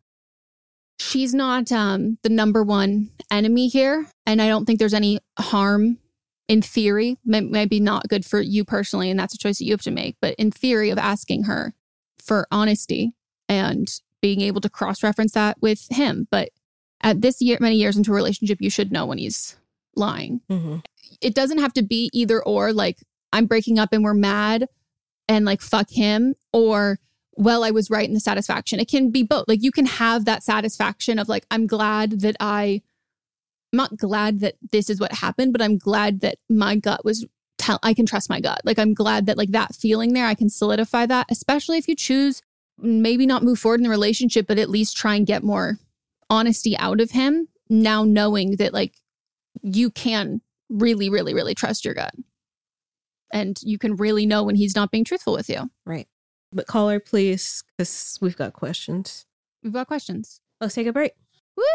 she's not um, the number one enemy here. And I don't think there's any harm in theory, M- maybe not good for you personally, and that's a choice that you have to make, but in theory of asking her for honesty and being able to cross-reference that with him. But at this year, many years into a relationship, you should know when he's lying. Mm-hmm. It doesn't have to be either or, like, I'm breaking up and we're mad and like, fuck him, or, well, I was right in the satisfaction. It can be both. Like, you can have that satisfaction of like, I'm glad that I, I'm not glad that this is what happened, but I'm glad that my gut was, tell, I can trust my gut. Like, I'm glad that like that feeling there, I can solidify that, especially if you choose maybe not move forward in the relationship, but at least try and get more honesty out of him, now knowing that like you can really, really, really trust your gut. And you can really know when he's not being truthful with you. Right. But caller, please, because we've got questions. We've got questions. Let's take a break. Woo!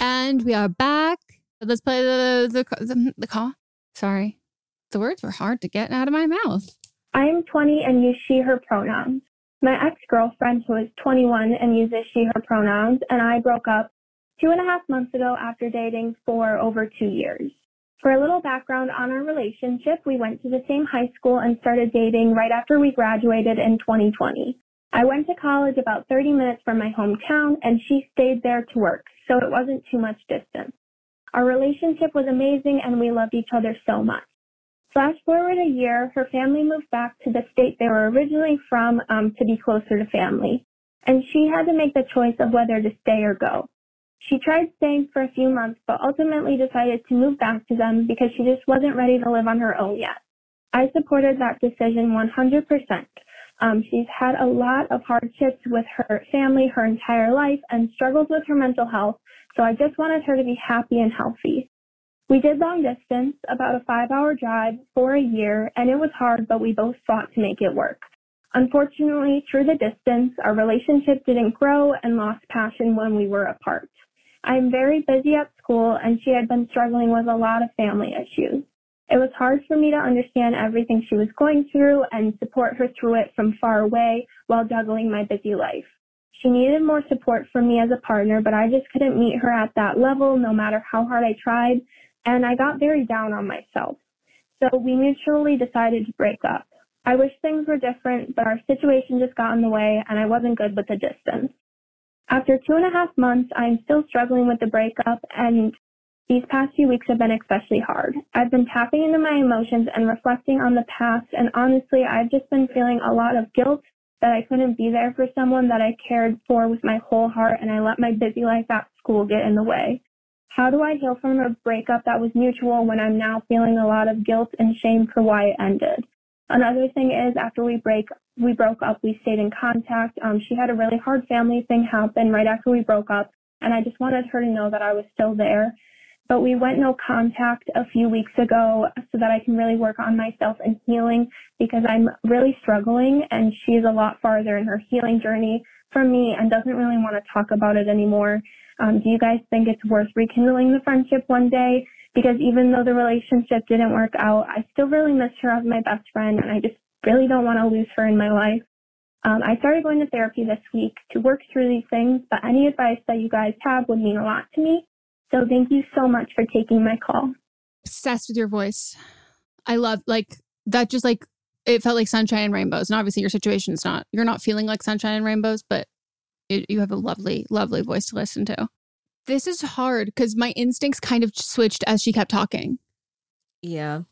And we are back. Let's play the the, the the call. Sorry. The words were hard to get out of my mouth. I am twenty and use she, her pronouns. My ex-girlfriend, who is twenty-one and uses she, her pronouns, and I broke up two and a half months ago after dating for over two years. For a little background on our relationship, we went to the same high school and started dating right after we graduated in twenty twenty. I went to college about thirty minutes from my hometown, and she stayed there to work, so it wasn't too much distance. Our relationship was amazing, and we loved each other so much. Flash forward a year, her family moved back to the state they were originally from um, to be closer to family, and she had to make the choice of whether to stay or go. She tried staying for a few months, but ultimately decided to move back to them because she just wasn't ready to live on her own yet. I supported that decision one hundred percent. Um, she's had a lot of hardships with her family her entire life and struggles with her mental health, so I just wanted her to be happy and healthy. We did long distance, about a five-hour drive for a year, and it was hard, but we both fought to make it work. Unfortunately, through the distance, our relationship didn't grow and lost passion when we were apart. I am very busy at school, and she had been struggling with a lot of family issues. It was hard for me to understand everything she was going through and support her through it from far away while juggling my busy life. She needed more support from me as a partner, but I just couldn't meet her at that level no matter how hard I tried, and I got very down on myself. So we mutually decided to break up. I wish things were different, but our situation just got in the way, and I wasn't good with the distance. After two and a half months, I'm still struggling with the breakup, and these past few weeks have been especially hard. I've been tapping into my emotions and reflecting on the past, and honestly, I've just been feeling a lot of guilt that I couldn't be there for someone that I cared for with my whole heart, and I let my busy life at school get in the way. How do I heal from a breakup that was mutual when I'm now feeling a lot of guilt and shame for why it ended? Another thing is, after we break, we broke up, we stayed in contact. Um, she had a really hard family thing happen right after we broke up, and I just wanted her to know that I was still there. But we went no contact a few weeks ago so that I can really work on myself and healing, because I'm really struggling and she's a lot farther in her healing journey from me and doesn't really want to talk about it anymore. Um, do you guys think it's worth rekindling the friendship one day? Because even though the relationship didn't work out, I still really miss her as my best friend, and I just really don't want to lose her in my life. Um, I started going to therapy this week to work through these things, but any advice that you guys have would mean a lot to me. So thank you so much for taking my call. Obsessed with your voice. I love, like, that just, like, it felt like sunshine and rainbows. And obviously your situation's not, you're not feeling like sunshine and rainbows, but it, you have a lovely, lovely voice to listen to. This is hard because my instincts kind of switched as she kept talking. Yeah.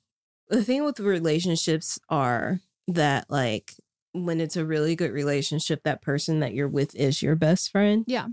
The thing with relationships are that, like, when it's a really good relationship, that person that you're with is your best friend. Yeah.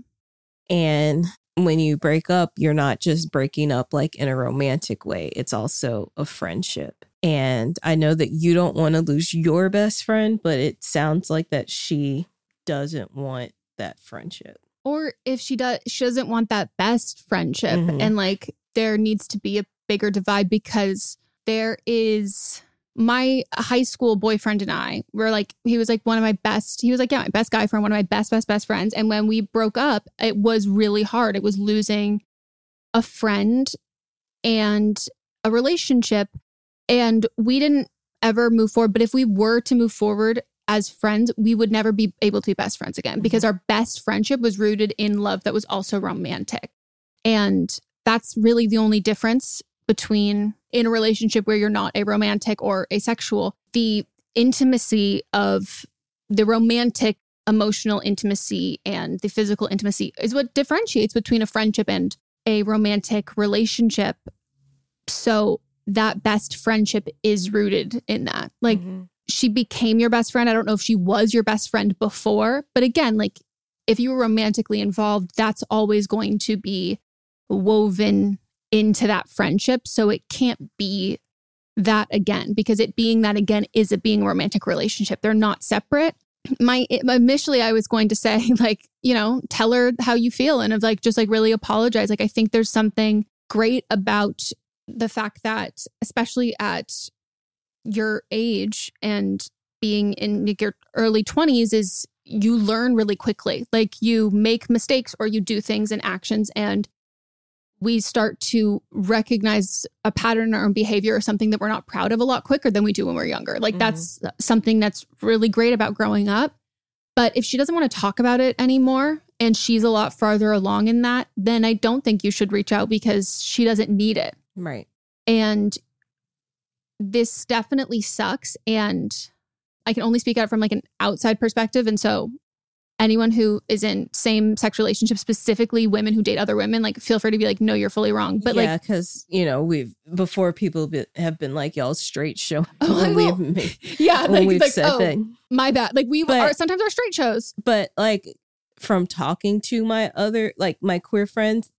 And when you break up, you're not just breaking up like in a romantic way. It's also a friendship. And I know that you don't want to lose your best friend, but it sounds like that she doesn't want that friendship. Or if she does, she doesn't want that best friendship. Mm-hmm. And like there needs to be a bigger divide, because there is my high school boyfriend and I were like, he was like one of my best. He was like, yeah, my best guy friend, one of my best, best, best friends. And when we broke up, it was really hard. It was losing a friend and a relationship. And we didn't ever move forward. But if we were to move forward as friends, we would never be able to be best friends again, because our best friendship was rooted in love that was also romantic. And that's really the only difference between in a relationship where you're not a romantic or asexual, the intimacy of the romantic emotional intimacy and the physical intimacy is what differentiates between a friendship and a romantic relationship. So that best friendship is rooted in that. Like, mm-hmm. She became your best friend. I don't know if she was your best friend before, but again, like if you were romantically involved, that's always going to be woven into that friendship. So it can't be that again, because it being that again is it being a romantic relationship. They're not separate. my initially I was going to say, like, you know, tell her how you feel and of like, just like really apologize. Like, I think there's something great about the fact that, especially at your age and being in your early twenties, is you learn really quickly. Like, you make mistakes or you do things and actions, and we start to recognize a pattern or behavior or something that we're not proud of a lot quicker than we do when we're younger. Like, mm-hmm. that's something that's really great about growing up. But if she doesn't want to talk about it anymore and she's a lot farther along in that, then I don't think you should reach out, because she doesn't need it. Right. And this definitely sucks. And I can only speak out from like an outside perspective. And so anyone who is in same sex relationships, specifically women who date other women, like, feel free to be like, no, you're fully wrong. But yeah, like, because, you know, we've before people be, have been like, y'all straight show. Oh, when we've made, yeah, when like, we've like, said oh, that. My bad. Like, we but, are sometimes our straight shows. But like, from talking to my other, like my queer friends,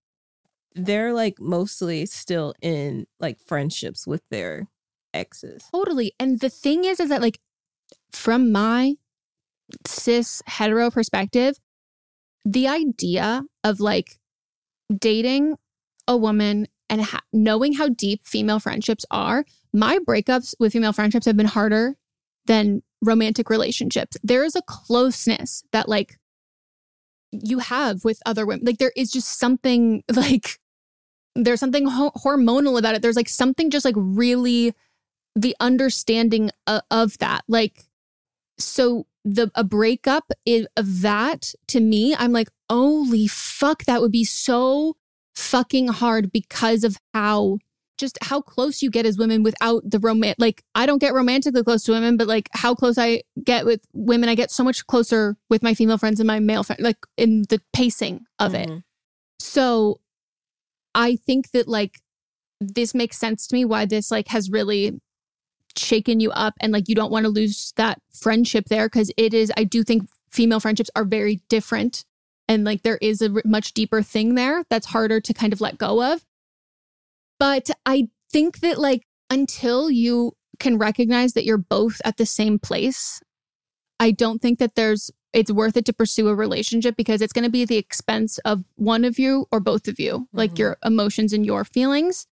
they're like mostly still in like friendships with their exes. Totally. And the thing is, is that like, from my cis hetero perspective, the idea of like dating a woman and ha- knowing how deep female friendships are, my breakups with female friendships have been harder than romantic relationships. There is a closeness that like you have with other women. Like, there is just something like, there's something ho- hormonal about it. There's like something just like really the understanding of, of that. Like, so the a breakup is, of that, to me, I'm like, holy fuck, that would be so fucking hard, because of how just how close you get as women without the romance. Like, I don't get romantically close to women, but like how close I get with women, I get so much closer with my female friends and my male friends, like in the pacing of mm-hmm. it. So I think that like this makes sense to me why this like has really shaken you up, and like you don't want to lose that friendship there, because it is, I do think female friendships are very different, and like there is a r- much deeper thing there that's harder to kind of let go of. But I think that like until you can recognize that you're both at the same place, I don't think that there's it's worth it to pursue a relationship, because it's going to be at the expense of one of you or both of you, mm-hmm. like your emotions and your feelings.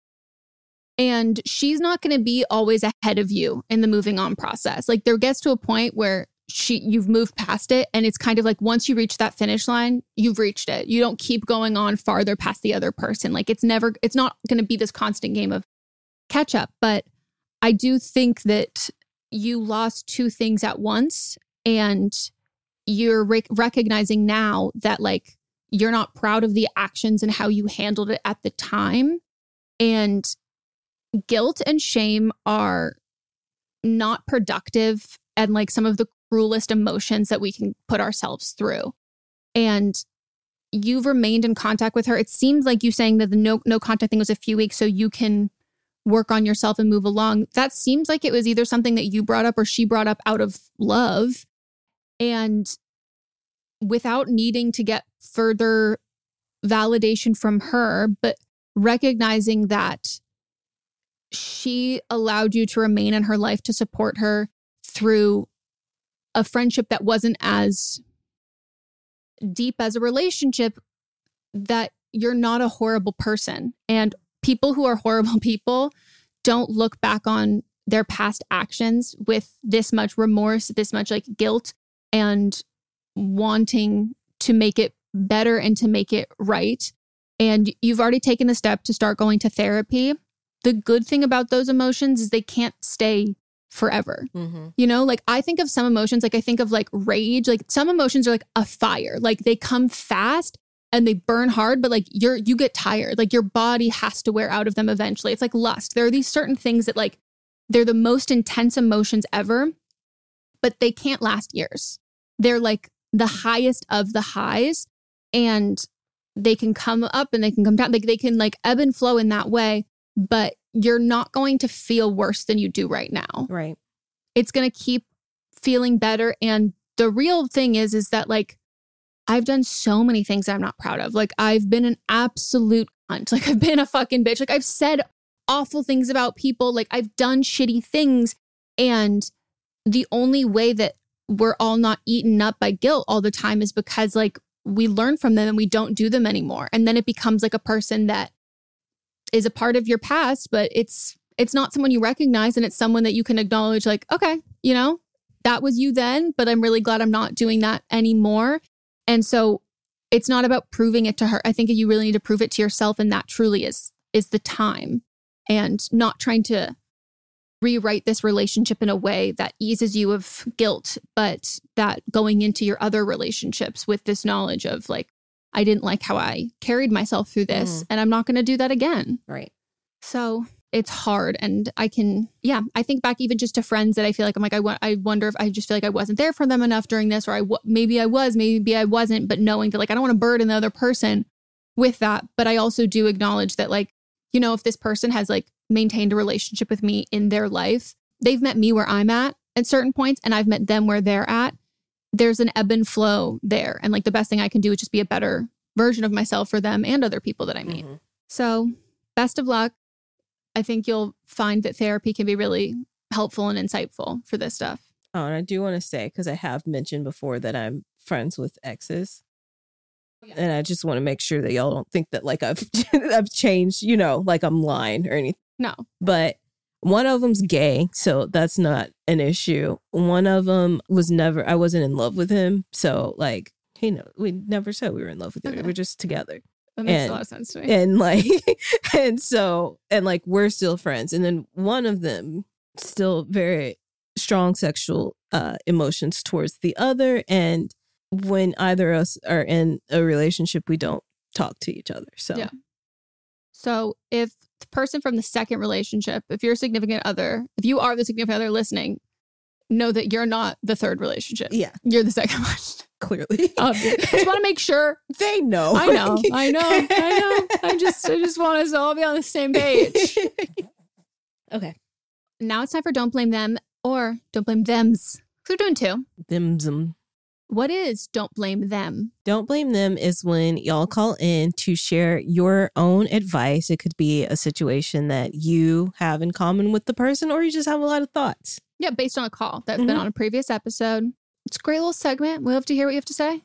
And she's not going to be always ahead of you in the moving on process. Like, there gets to a point where she, you've moved past it. And it's kind of like, once you reach that finish line, you've reached it. You don't keep going on farther past the other person. Like, it's never, it's not going to be this constant game of catch up. But I do think that you lost two things at once. And you're rec- recognizing now that like, you're not proud of the actions and how you handled it at the time. And guilt and shame are not productive, and like some of the cruelest emotions that we can put ourselves through. And you've remained in contact with her. It seems like you saying that the no no contact thing was a few weeks so you can work on yourself and move along. That seems like it was either something that you brought up or she brought up out of love. And without needing to get further validation from her, but recognizing that she allowed you to remain in her life to support her through a friendship that wasn't as deep as a relationship, that you're not a horrible person. And people who are horrible people don't look back on their past actions with this much remorse, this much like guilt and wanting to make it better and to make it right. And you've already taken the step to start going to therapy. The good thing about those emotions is they can't stay forever. Mm-hmm. You know, like I think of some emotions, like I think of like rage, like some emotions are like a fire, like they come fast and they burn hard, but like you're, you get tired, like your body has to wear out of them eventually. It's like lust. There are these certain things that like, they're the most intense emotions ever, but they can't last years. They're like the highest of the highs, and they can come up and they can come down. Like they can like ebb and flow in that way. But you're not going to feel worse than you do right now. Right. It's going to keep feeling better. And the real thing is, is that like, I've done so many things that I'm not proud of. Like I've been an absolute cunt. Like I've been a fucking bitch. Like I've said awful things about people. Like I've done shitty things. And the only way that we're all not eaten up by guilt all the time is because like we learn from them and we don't do them anymore. And then it becomes like a person that is a part of your past, but it's it's not someone you recognize, and it's someone that you can acknowledge like, okay, you know, that was you then, but I'm really glad I'm not doing that anymore. And so it's not about proving it to her. I think you really need to prove it to yourself, and that truly is is the time, and not trying to rewrite this relationship in a way that eases you of guilt, but that going into your other relationships with this knowledge of like, I didn't like how I carried myself through this mm. and I'm not going to do that again. Right. So it's hard. And I can, yeah, I think back even just to friends that I feel like I'm like, I, w- I wonder if I just feel like I wasn't there for them enough during this, or I w- maybe I was, maybe I wasn't, but knowing that like, I don't want to burden the other person with that. But I also do acknowledge that like, you know, if this person has like maintained a relationship with me in their life, they've met me where I'm at at certain points, and I've met them where they're at. There's an ebb and flow there. And like the best thing I can do is just be a better version of myself for them and other people that I meet. Mm-hmm. So best of luck. I think you'll find that therapy can be really helpful and insightful for this stuff. Oh, and I do want to say, because I have mentioned before that I'm friends with exes. Yeah. And I just want to make sure that y'all don't think that like I've, I've changed, you know, like I'm lying or anything. No. But one of them's gay, so that's not an issue. One of them was never, I wasn't in love with him. So like, he knows, we never said we were in love with okay. him. We were just together. That makes and, a lot of sense to me. And like, and so, and like, we're still friends. And then one of them, still very strong sexual uh, emotions towards the other. And when either of us are in a relationship, we don't talk to each other. So, yeah. So if the person from the second relationship, if your significant other, if you are the significant other listening, know that you're not the third relationship. Yeah. You're the second one. Clearly. Um, just want to make sure. They know. I know. I know. I know. I just, I just want us to all be on the same page. Okay. Now it's time for Don't Blame Them or Don't Blame Thems. We're doing two. Thems'em. What is Don't Blame Them? Don't Blame Them is when y'all call in to share your own advice. It could be a situation that you have in common with the person, or you just have a lot of thoughts. Yeah, based on a call that's mm-hmm. been on a previous episode. It's a great little segment. We'll have to hear what you have to say.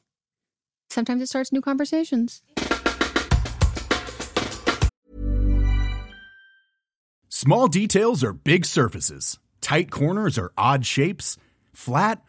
Sometimes it starts new conversations. Small details are big surfaces. Tight corners are odd shapes. Flat,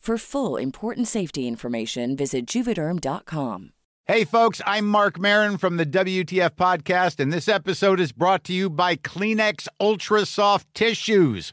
For full, important safety information, visit Juvederm dot com. Hey, folks, I'm Mark Maron from the W T F Podcast, and this episode is brought to you by Kleenex Ultra Soft Tissues,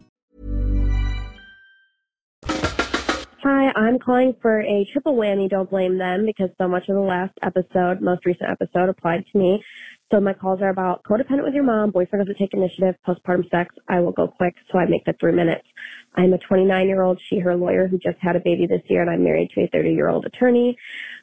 Hi, I'm calling for a triple whammy, don't blame them, because so much of the last episode, most recent episode, applied to me. So my calls are about codependent with your mom, boyfriend doesn't take initiative, postpartum sex. I will go quick, so I make the three minutes. I'm a twenty-nine-year-old, she, her lawyer, who just had a baby this year, and I'm married to a thirty-year-old attorney.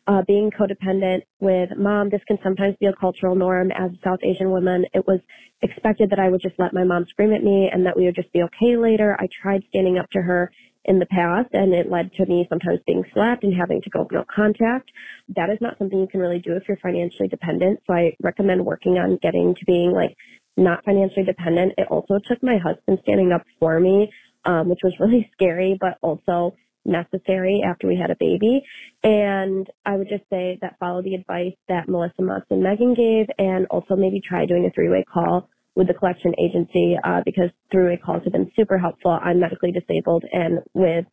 Uh, being codependent with mom, this can sometimes be a cultural norm. As a South Asian woman, it was expected that I would just let my mom scream at me and that we would just be okay later. I tried standing up to her in the past, and it led to me sometimes being slapped and having to go no contact. That is not something you can really do if you're financially dependent, so I recommend working on getting to being, like, not financially dependent. It also took my husband standing up for me, um, which was really scary, but also necessary after we had a baby. And I would just say that follow the advice that Melissa Motz and Megan gave, and also maybe try doing a three-way call with the collection agency, uh, because three-way calls have been super helpful. I'm medically disabled, and with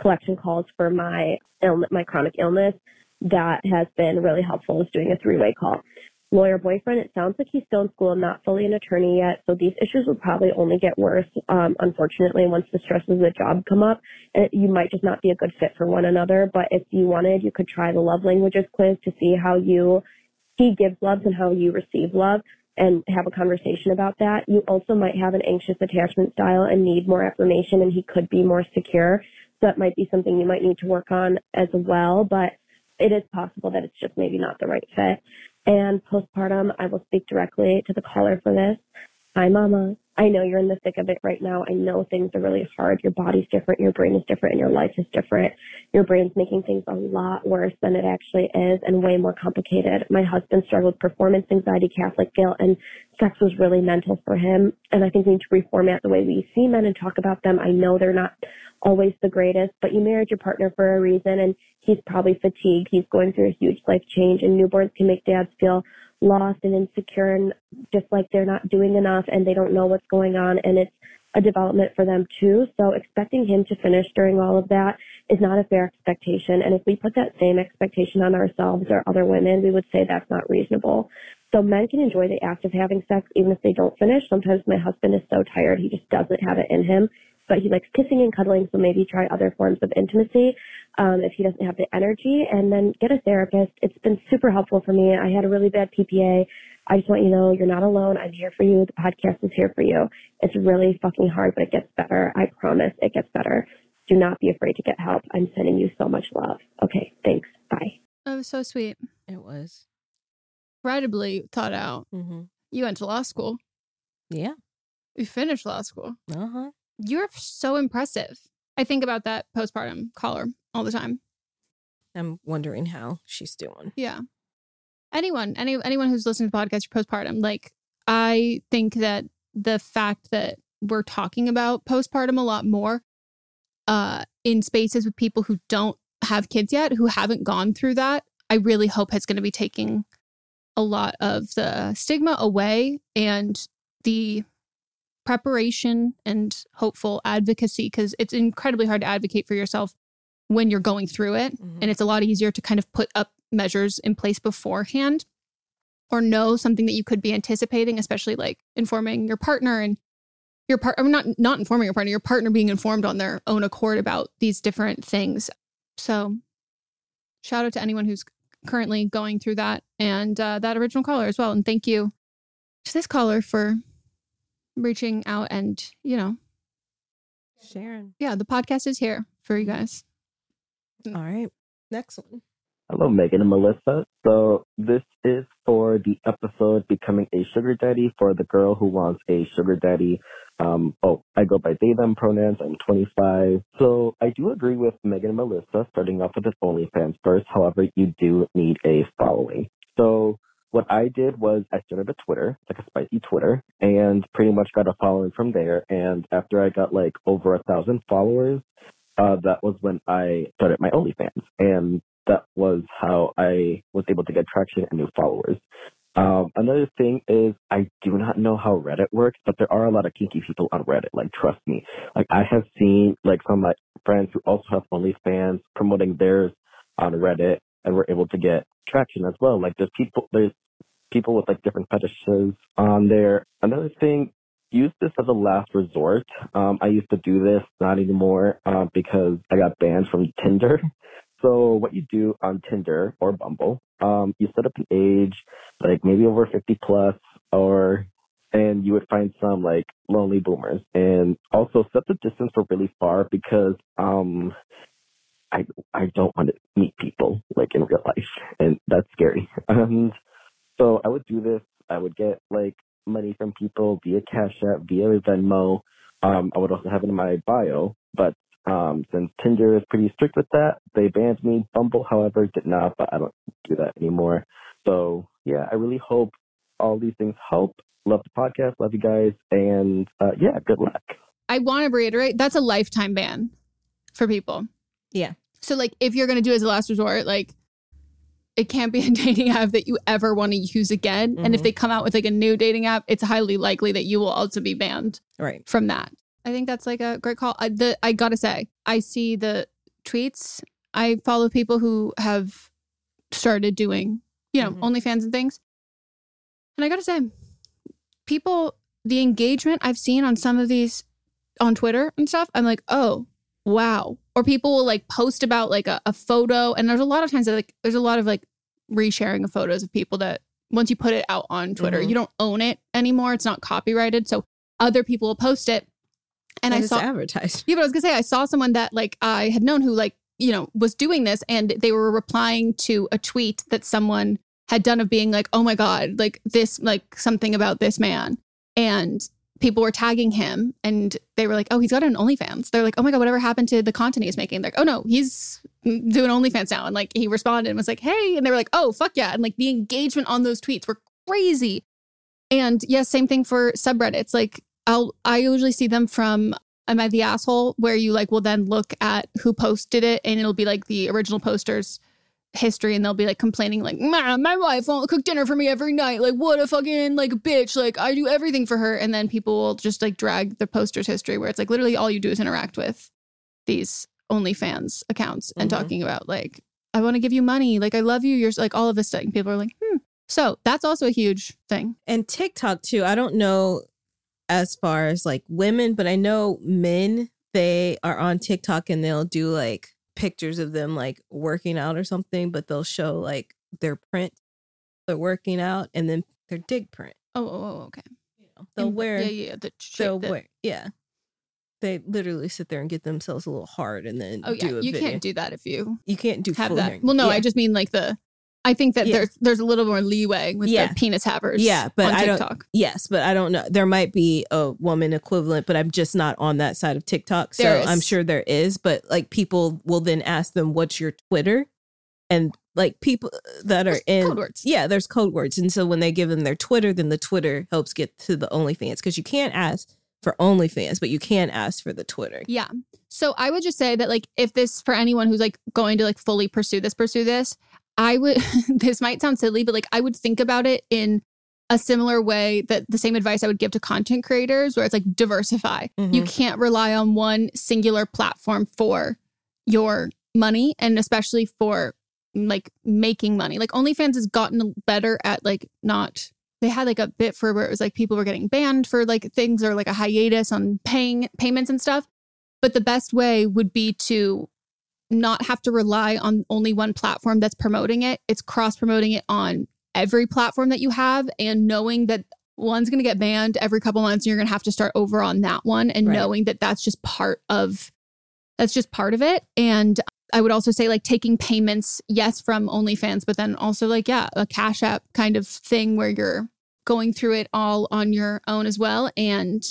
collection calls for my Ill- my chronic illness, that has been really helpful, is doing a three-way call. Lawyer boyfriend, it sounds like he's still in school, not fully an attorney yet, so these issues will probably only get worse, um, unfortunately, once the stresses of the job come up. And you might just not be a good fit for one another, but if you wanted, you could try the love languages quiz to see how you he gives love and how you receive love, and have a conversation about that. You also might have an anxious attachment style and need more affirmation, and he could be more secure. So that might be something you might need to work on as well, but it is possible that it's just maybe not the right fit. And postpartum, I will speak directly to the caller for this. Hi, Mama. I know you're in the thick of it right now. I know things are really hard. Your body's different, your brain is different, and your life is different. Your brain's making things a lot worse than it actually is and way more complicated. My husband struggled with performance anxiety, Catholic guilt, and sex was really mental for him. And I think we need to reformat the way we see men and talk about them. I know they're not always the greatest, but you married your partner for a reason, and he's probably fatigued. He's going through a huge life change, and newborns can make dads feel lost and insecure and just like they're not doing enough and they don't know what's going on, and it's a development for them too. So expecting him to finish during all of that is not a fair expectation, and if we put that same expectation on ourselves or other women, we would say that's not reasonable. So men can enjoy the act of having sex even if they don't finish. Sometimes my husband is so tired he just doesn't have it in him, but he likes kissing and cuddling, so maybe try other forms of intimacy um, if he doesn't have the energy, and then get a therapist. It's been super helpful for me. I had a really bad P P A. I just want you to know you're not alone. I'm here for you. The podcast is here for you. It's really fucking hard, but it gets better. I promise it gets better. Do not be afraid to get help. I'm sending you so much love. Okay, thanks. Bye. That was so sweet. It was. Incredibly thought out. Mm-hmm. You went to law school. Yeah. You finished law school. Uh-huh. You're so impressive. I think about that postpartum caller all the time. I'm wondering how she's doing. Yeah. Anyone, any anyone who's listening to the podcast, you're postpartum. Like, I think that the fact that we're talking about postpartum a lot more uh, in spaces with people who don't have kids yet who haven't gone through that, I really hope it's going to be taking a lot of the stigma away and the preparation and hopeful advocacy, because it's incredibly hard to advocate for yourself when you're going through it. Mm-hmm. And it's a lot easier to kind of put up measures in place beforehand or know something that you could be anticipating, especially like informing your partner and your partner, not, not informing your partner, your partner being informed on their own accord about these different things. So shout out to anyone who's currently going through that and uh, that original caller as well. And thank you to this caller for reaching out and, you know, sharing. Yeah, the podcast is here for you guys. All right. Next one. Hello, Megan and Melissa. So this is for the episode Becoming a Sugar Daddy for the girl who wants a sugar daddy. Um, oh, I go by they, them pronouns. I'm twenty-five. So I do agree with Megan and Melissa starting off with an OnlyFans first. However, you do need a following. So what I did was I started a Twitter, like a spicy Twitter, and pretty much got a following from there. And after I got like over a thousand followers, uh, that was when I started my OnlyFans. And that was how I was able to get traction and new followers. Um, another thing is I do not know how Reddit works, but there are a lot of kinky people on Reddit. Like, trust me. Like, I have seen like some of my friends who also have OnlyFans promoting theirs on Reddit and were able to get traction as well. Like, there's people, there's people with like different fetishes on there. Another thing, use this as a last resort. Um, I used to do this, not anymore, uh, because I got banned from Tinder. So what you do on Tinder or Bumble, um, you set up an age, like maybe over fifty plus, or and you would find some like lonely boomers. And also set the distance for really far, because um, I I don't want to meet people like in real life, and that's scary. And so I would do this. I would get like money from people via Cash App, via Venmo. Um, I would also have it in my bio, but Um, since Tinder is pretty strict with that, they banned me. Bumble, however, did not, but I don't do that anymore. So, yeah, I really hope all these things help. Love the podcast. Love you guys. And, uh, yeah, good luck. I want to reiterate, that's a lifetime ban for people. Yeah. So, like, if you're going to do it as a last resort, like, it can't be a dating app that you ever want to use again. Mm-hmm. And if they come out with, like, a new dating app, it's highly likely that you will also be banned right from that. I think that's like a great call. I, the, I gotta say, I see the tweets. I follow people who have started doing, you know, mm-hmm. OnlyFans and things. And I gotta say, people, the engagement I've seen on some of these on Twitter and stuff, I'm like, oh, wow. Or people will like post about like a, a photo. And there's a lot of times that like, there's a lot of like resharing of photos of people that once you put it out on Twitter, mm-hmm. you don't own it anymore. It's not copyrighted. So other people will post it. And that I saw advertised. Yeah, but I was gonna say I saw someone that like I had known who like, you know, was doing this, and they were replying to a tweet that someone had done of being like, oh my God, like this, like something about this man. And people were tagging him and they were like, oh, he's got an OnlyFans. They're like, oh my God, whatever happened to the content he's making? They're like, oh no, he's doing OnlyFans now. And like he responded and was like, hey, and they were like, oh fuck yeah. And like the engagement on those tweets were crazy. And yes, yeah, same thing for subreddits. Like I'll, I usually see them from Am I the Asshole, where you like will then look at who posted it, and it'll be like the original poster's history, and they'll be like complaining like, my wife won't cook dinner for me every night. Like what a fucking like bitch. Like I do everything for her. And then people will just like drag the poster's history, where it's like literally all you do is interact with these OnlyFans accounts and mm-hmm. talking about like, I want to give you money. Like I love you. You're like all of this stuff. And people are like, hmm. So that's also a huge thing. And TikTok too. I don't know as far as like women, but I know men, they are on TikTok and they'll do like pictures of them like working out or something, but they'll show like their print, they're working out, and then their dig print. Oh, oh, okay. You know, they'll and, wear, yeah, yeah, the they'll that... wear, yeah. They literally sit there and get themselves a little hard, and then oh yeah, do a you video. Can't do that if you you can't do have that. Hair. Well, no, yeah. I just mean like the. I think that yeah. there's there's a little more leeway with yeah. the penis havers. Yeah, but on I TikTok. Don't. Yes, but I don't know. There might be a woman equivalent, but I'm just not on that side of TikTok. So I'm sure there is, but like people will then ask them, "What's your Twitter?" And like people that there's are in code words. Yeah, there's code words, and so when they give them their Twitter, then the Twitter helps get to the OnlyFans, because you can't ask for OnlyFans, but you can ask for the Twitter. Yeah. So I would just say that, like, if this, for anyone who's like going to like fully pursue this, pursue this, I would, this might sound silly, but like I would think about it in a similar way that the same advice I would give to content creators, where it's like diversify. Mm-hmm. You can't rely on one singular platform for your money, and especially for like making money. Like OnlyFans has gotten better at like not, they had like a bit for where it was like people were getting banned for like things or like a hiatus on paying payments and stuff. But the best way would be to not have to rely on only one platform that's promoting it. It's cross-promoting it on every platform that you have, and knowing that one's going to get banned every couple months and you're going to have to start over on that one, and right. knowing that that's just part of, that's just part of it. And I would also say like taking payments, yes, from OnlyFans, but then also like, yeah, a Cash App kind of thing where you're going through it all on your own as well. And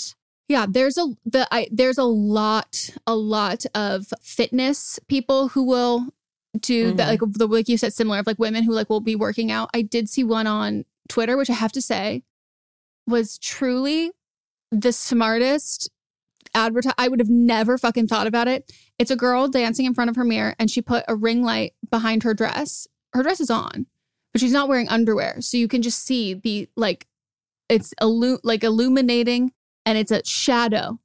yeah, there's a the I, there's a lot, a lot of fitness people who will do mm-hmm. that. Like the like you said, similar of like women who like will be working out. I did see one on Twitter, which I have to say was truly the smartest advertise. I would have never fucking thought about it. It's a girl dancing in front of her mirror, and she put a ring light behind her dress. Her dress is on, but she's not wearing underwear, so you can just see the like it's illu- like illuminating, and it's a shadow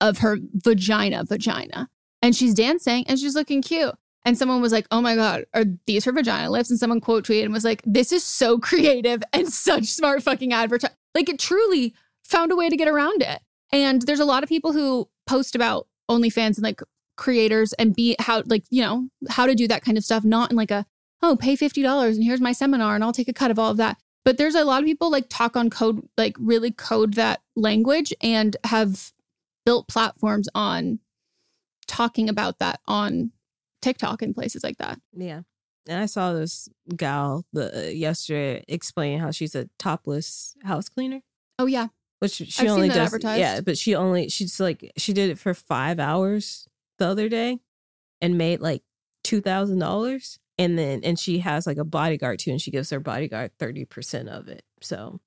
of her vagina, vagina, and she's dancing and she's looking cute. And someone was like, "Oh my God, are these her vagina lips?" And someone quote tweeted and was like, "This is so creative and such smart fucking advertising." Like it truly found a way to get around it. And there's a lot of people who post about OnlyFans and like creators and be how like, you know, how to do that kind of stuff, not in like a, oh, pay fifty dollars and here's my seminar and I'll take a cut of all of that. But there's a lot of people like talk on code, like really code that language, and have built platforms on talking about that on TikTok and places like that. Yeah. And I saw this gal the, uh, yesterday explaining how she's a topless house cleaner. Oh, yeah. Which she I've only seen that does. Advertised. Yeah. But she only she's like she did it for five hours the other day and made like two thousand dollars. And then and she has like a bodyguard, too. And she gives her bodyguard thirty percent of it. So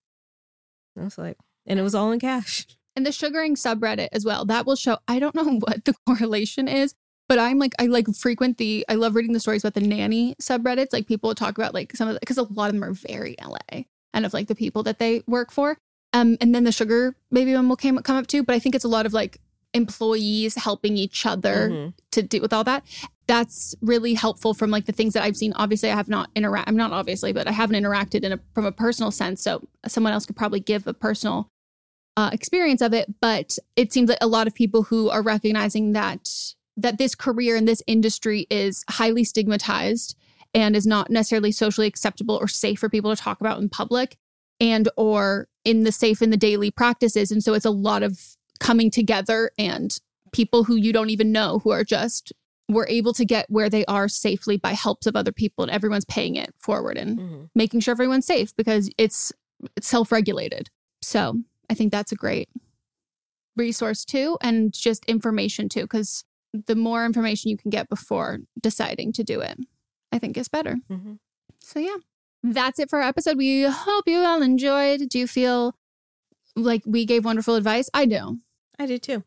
I was like, and it was all in cash. And the sugaring subreddit as well. That will show. I don't know what the correlation is, but I'm like I like frequent the I love reading the stories about the nanny subreddits. Like people talk about like some of the because a lot of them are very L A and of like the people that they work for. Um, and then the sugar baby one will came, come up too. But I think it's a lot of like employees helping each other mm-hmm. to deal with all that. That's really helpful from like the things that I've seen. Obviously, I have not interact. I'm not obviously, but I haven't interacted in a from a personal sense. So someone else could probably give a personal uh, experience of it. But it seems like a lot of people who are recognizing that that this career and this industry is highly stigmatized and is not necessarily socially acceptable or safe for people to talk about in public and or in the safe in the daily practices. And so it's a lot of coming together and people who you don't even know who are just were able to get where they are safely by helps of other people, and everyone's paying it forward and mm-hmm. making sure everyone's safe because it's, it's self-regulated. So I think that's a great resource too, and just information too, because the more information you can get before deciding to do it, I think is better. Mm-hmm. So yeah. That's it for our episode. We hope you all enjoyed. Do you feel like we gave wonderful advice? I do. I do too.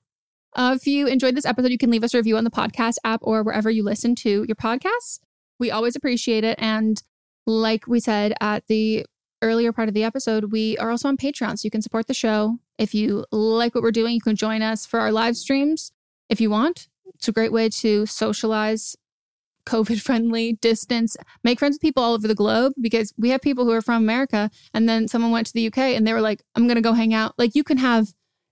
Uh, if you enjoyed this episode, you can leave us a review on the podcast app or wherever you listen to your podcasts. We always appreciate it. And like we said at the earlier part of the episode, we are also on Patreon, so you can support the show. If you like what we're doing, you can join us for our live streams if you want. It's a great way to socialize, COVID-friendly, distance, make friends with people all over the globe, because we have people who are from America and then someone went to the U K and they were like, I'm going to go hang out. Like you can have,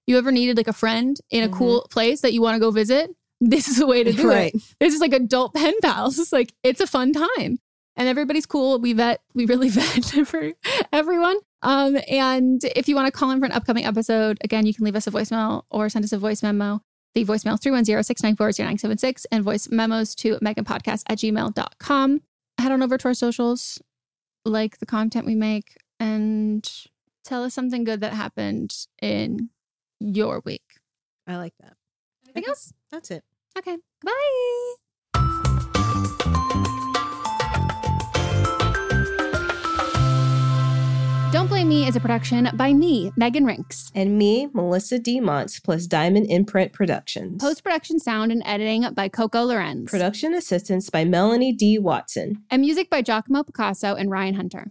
you ever needed like a friend in a mm-hmm. cool place that you want to go visit? This is a way to do right. it. This is like adult pen pals. It's like, it's a fun time and everybody's cool. We vet, we really vet for everyone. Um, and if you want to call in for an upcoming episode, again, you can leave us a voicemail or send us a voice memo. The voicemail three one zero, six nine four, zero nine seven six and voice memos to meganpodcast at gmail dot com. Head on over to our socials, like the content we make, and tell us something good that happened in your week. I like that. Anything okay. else? That's it. Okay. Bye. Don't blame Play Me is a production by me, Megan Rinks. And me, Melissa D. Monts, plus Diamond Imprint Productions. Post-production sound and editing by Coco Lorenz. Production assistance by Melanie D. Watson. And music by Giacomo Picasso and Ryan Hunter.